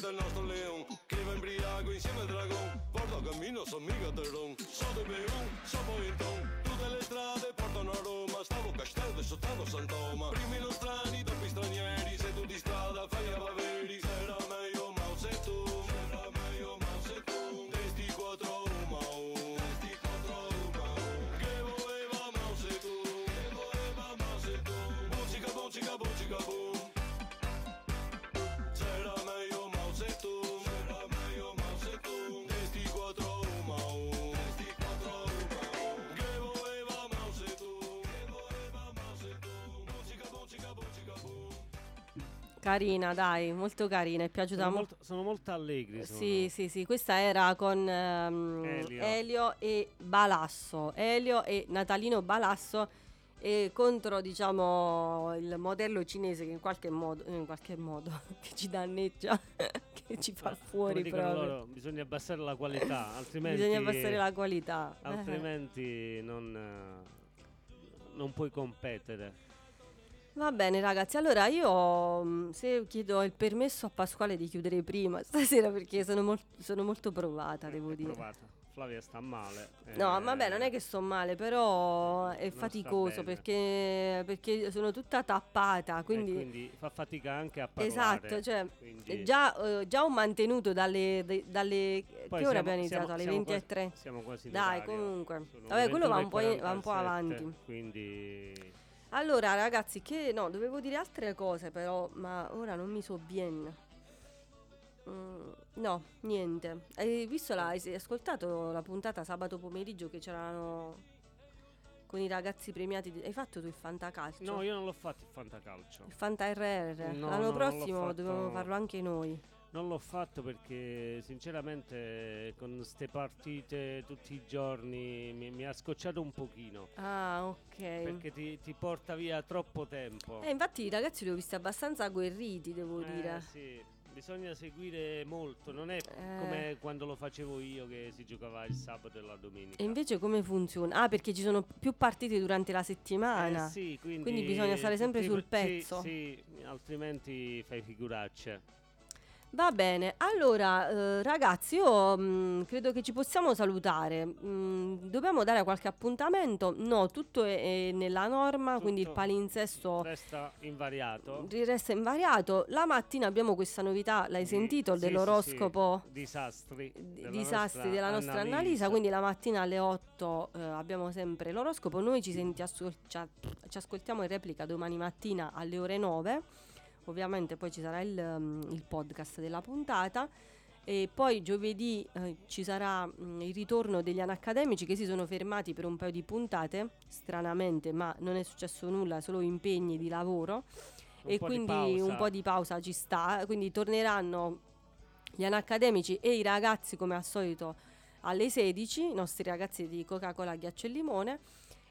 questo è il nostro leon, che va imbriaco insieme al dragon. Porta cammino, son mica terron, so de Beun, so Pointon. Tutte le strade portano a Roma, stavo Castello, sottavo Sant'Oma. Primi nostrani, dopo stranieri, se tu di strada fai a Baveri. C'era meglio Mao Zedong, c'era meglio Mao Zedong, testi quattro Mao, testi quattro Mao, che voleva Mao Zedong, che voleva Mao Zedong. Bucica, bucica, bucica, bucica. Carina, dai, molto carina, è piaciuta sono molto. Sono molto allegri. Sì, me. sì, sì, questa era con um, Elio. Elio e Balasso, Elio e Natalino Balasso, e contro, diciamo, il modello cinese che in qualche modo, in qualche modo che ci danneggia, che ci fa fuori proprio. Loro, bisogna abbassare la qualità, altrimenti bisogna abbassare la qualità, altrimenti non non puoi competere. Va bene ragazzi, allora io se chiedo il permesso a Pasquale di chiudere prima stasera perché sono, mol- sono molto provata, eh, devo dire. Provata. Flavia sta male. Eh. No, vabbè, non è che sto male, però è non faticoso perché, perché sono tutta tappata, quindi, quindi fa fatica anche a parlare. Esatto, cioè quindi... già, eh, già ho mantenuto dalle, de, dalle che Poi ora abbiamo iniziato? Alle venti e tre? Siamo quasi dai, comunque. Sono vabbè, quello va un po', in, va un po' avanti. Quindi... Allora ragazzi, che no, dovevo dire altre cose però, ma ora non mi so bien. Mm, no, niente. Hai visto la, hai ascoltato la puntata sabato pomeriggio che c'erano con i ragazzi premiati? Hai fatto tu il fantacalcio? No, io non l'ho fatto il fantacalcio. Il fanta erre erre. No, l'anno no, prossimo dobbiamo farlo anche noi. Non l'ho fatto perché sinceramente con queste partite tutti i giorni mi, mi ha scocciato un pochino. Ah, ok. Perché ti, ti porta via troppo tempo. Eh, infatti i ragazzi li ho visti abbastanza agguerriti, devo eh, dire. Sì, bisogna seguire molto, non è eh. come quando lo facevo io che si giocava il sabato e la domenica. E invece come funziona? Ah, perché ci sono più partite durante la settimana. Eh sì, quindi, quindi bisogna stare sempre sul pezzo. Sì, sì, altrimenti fai figuracce. Va bene, allora eh, ragazzi io mh, credo che ci possiamo salutare, mh, dobbiamo dare qualche appuntamento, no tutto è, è nella norma, tutto quindi il palinsesto resta invariato, resta invariato, la mattina abbiamo questa novità, l'hai sì, sentito, sì, dell'oroscopo sì, sì. disastri, della, disastri nostra della nostra analisa. analisa, quindi la mattina alle otto eh, abbiamo sempre l'oroscopo, noi ci, senti ascol- ci, a- ci ascoltiamo in replica domani mattina alle ore nove. Ovviamente poi ci sarà il, um, il podcast della puntata e poi giovedì eh, ci sarà mh, il ritorno degli anaccademici che si sono fermati per un paio di puntate, stranamente, ma non è successo nulla, solo impegni di lavoro un e quindi un po' di pausa ci sta, quindi torneranno gli anaccademici e i ragazzi come al solito alle sedici, i nostri ragazzi di Coca-Cola, ghiaccio e limone.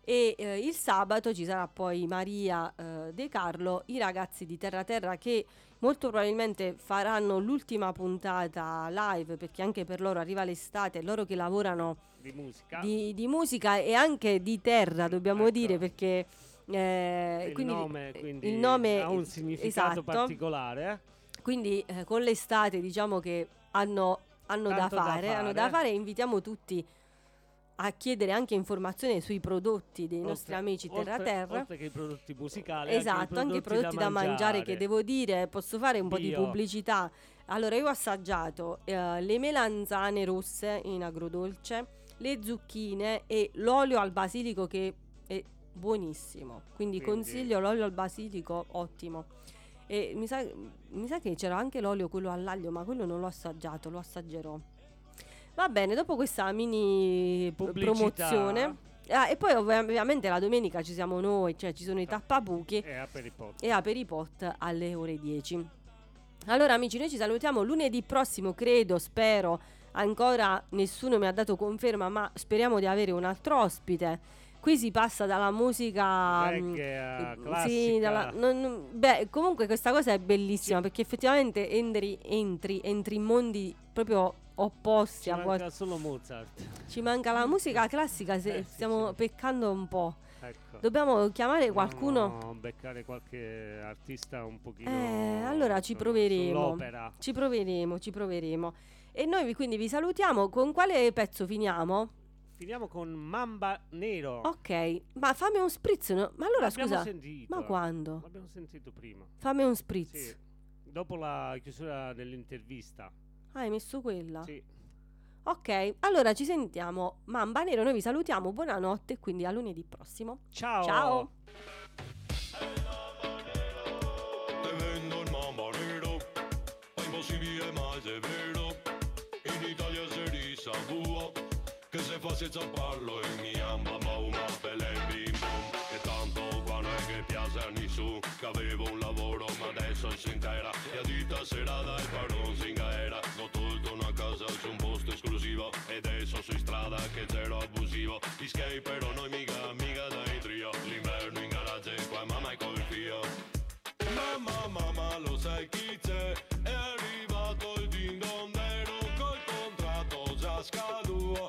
E eh, il sabato ci sarà poi Maria eh, De Carlo, i ragazzi di Terra Terra che molto probabilmente faranno l'ultima puntata live perché anche per loro arriva l'estate, loro che lavorano di musica, di, di musica e anche di terra dobbiamo ecco. dire perché eh, il, quindi, nome, quindi il nome ha un significato esatto. particolare, quindi eh, con l'estate diciamo che hanno, hanno da, fare, da fare hanno da fare e invitiamo tutti a chiedere anche informazioni sui prodotti dei oltre, nostri amici Terra oltre, Terra. Oltre che i prodotti musicali. Esatto, anche i prodotti, anche i prodotti da, da mangiare. mangiare che devo dire, posso fare un Dio. po' di pubblicità. Allora io ho assaggiato eh, le melanzane rosse in agrodolce, le zucchine e l'olio al basilico che è buonissimo. Quindi, Quindi. consiglio l'olio al basilico, ottimo. E mi sa, mi sa che c'era anche l'olio quello all'aglio, ma quello non l'ho assaggiato, lo assaggerò. Va bene, dopo questa mini pubblicità. promozione ah, e poi ovvi- ovviamente la domenica ci siamo noi, cioè ci sono i tappabuchi e Aperipot, e Aperipot alle ore dieci. Allora amici, noi ci salutiamo lunedì prossimo, credo, spero, ancora nessuno mi ha dato conferma, ma speriamo di avere un altro ospite. Qui si passa dalla musica vecchia, mh, classica. Sì, dalla, non, non, beh, comunque questa cosa è bellissima sì. perché effettivamente entri, entri, entri in mondi proprio opposti. Ci a manca po- solo Mozart. Ci manca la musica classica, se eh, stiamo sì, sì. peccando un po'. Ecco. Dobbiamo chiamare qualcuno? No, beccare qualche artista un pochino. Eh, allora ci proveremo. Sull'opera. Ci proveremo, ci proveremo. E noi vi, quindi vi salutiamo. Con quale pezzo finiamo? Finiamo con Mamba Nero. Ok, ma fammi un spritz. No? Ma allora l'abbiamo scusa, sentito. Ma quando? L'abbiamo sentito prima. Fammi un spritz. Sì. Dopo la chiusura dell'intervista. Ah, hai messo quella? Sì. Ok, allora ci sentiamo. Mamba Nero, noi vi salutiamo, buonanotte, quindi a lunedì prossimo. Ciao. Ciao. Che se fa senza parlo e mi ama ma una bella e bim bom. E tanto qua non è che piace a nessuno, che avevo un lavoro ma adesso è sintera. E a dita serata il parone singaera. Ho tolto una casa su un posto esclusivo, e adesso su strada che zero abusivo. Gli skate però noi mica, mica dai trio. L'inverno in garage qua mamma è col fio. Mamma mamma lo sai chi c'è? È arrivato il ding dong nero, col contratto già scaduto.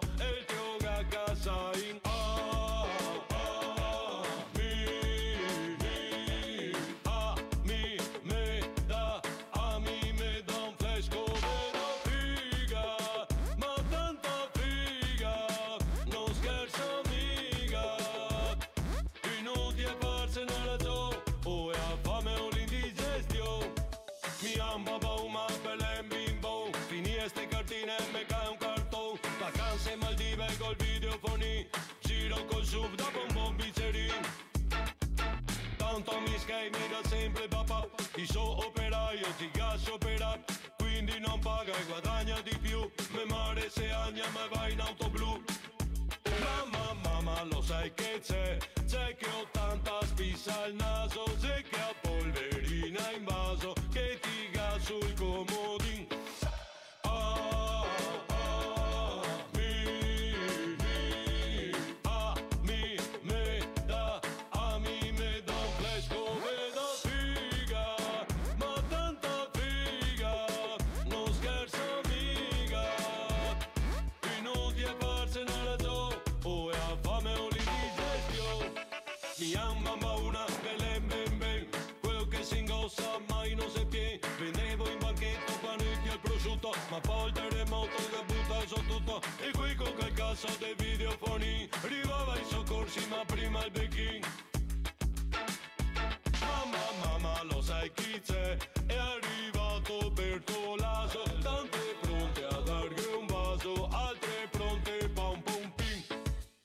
Ti so operaio, ti gas operato, quindi non paga e guadagna di più. Me mare se agna ma vai in auto blu. Mamma, mamma, lo sai che c'è? C'è che ottanta spissa il naso, c'è che a polverina in vaso, che ti gas sul comodin. Ma poi il terremoto che butta su tutto. E qui con quel cazzo dei videofoni arrivava i soccorsi ma prima il becchino. Mamma mamma lo sai chi c'è? È arrivato Bertolaso. Tante pronte a dargli un vaso, altre pronte pa' un pompin.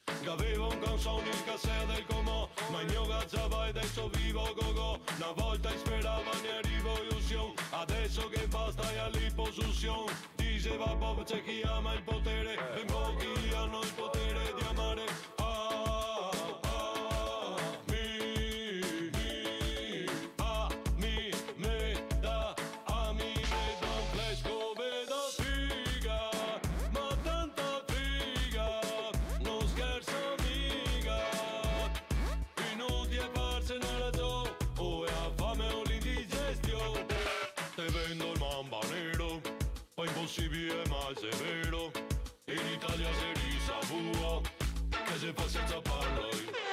Che aveva un canzone in cassetta del comò, ma io gazzava e adesso vivo gogo. Una volta sperava ne arrivo io. Adesso che basta è all'iposuzione. Diceva Bob c'è chi ama il potere, e pochi hanno il potere di amare. Vero, in Italia si risavuo, che se fa senza parlo.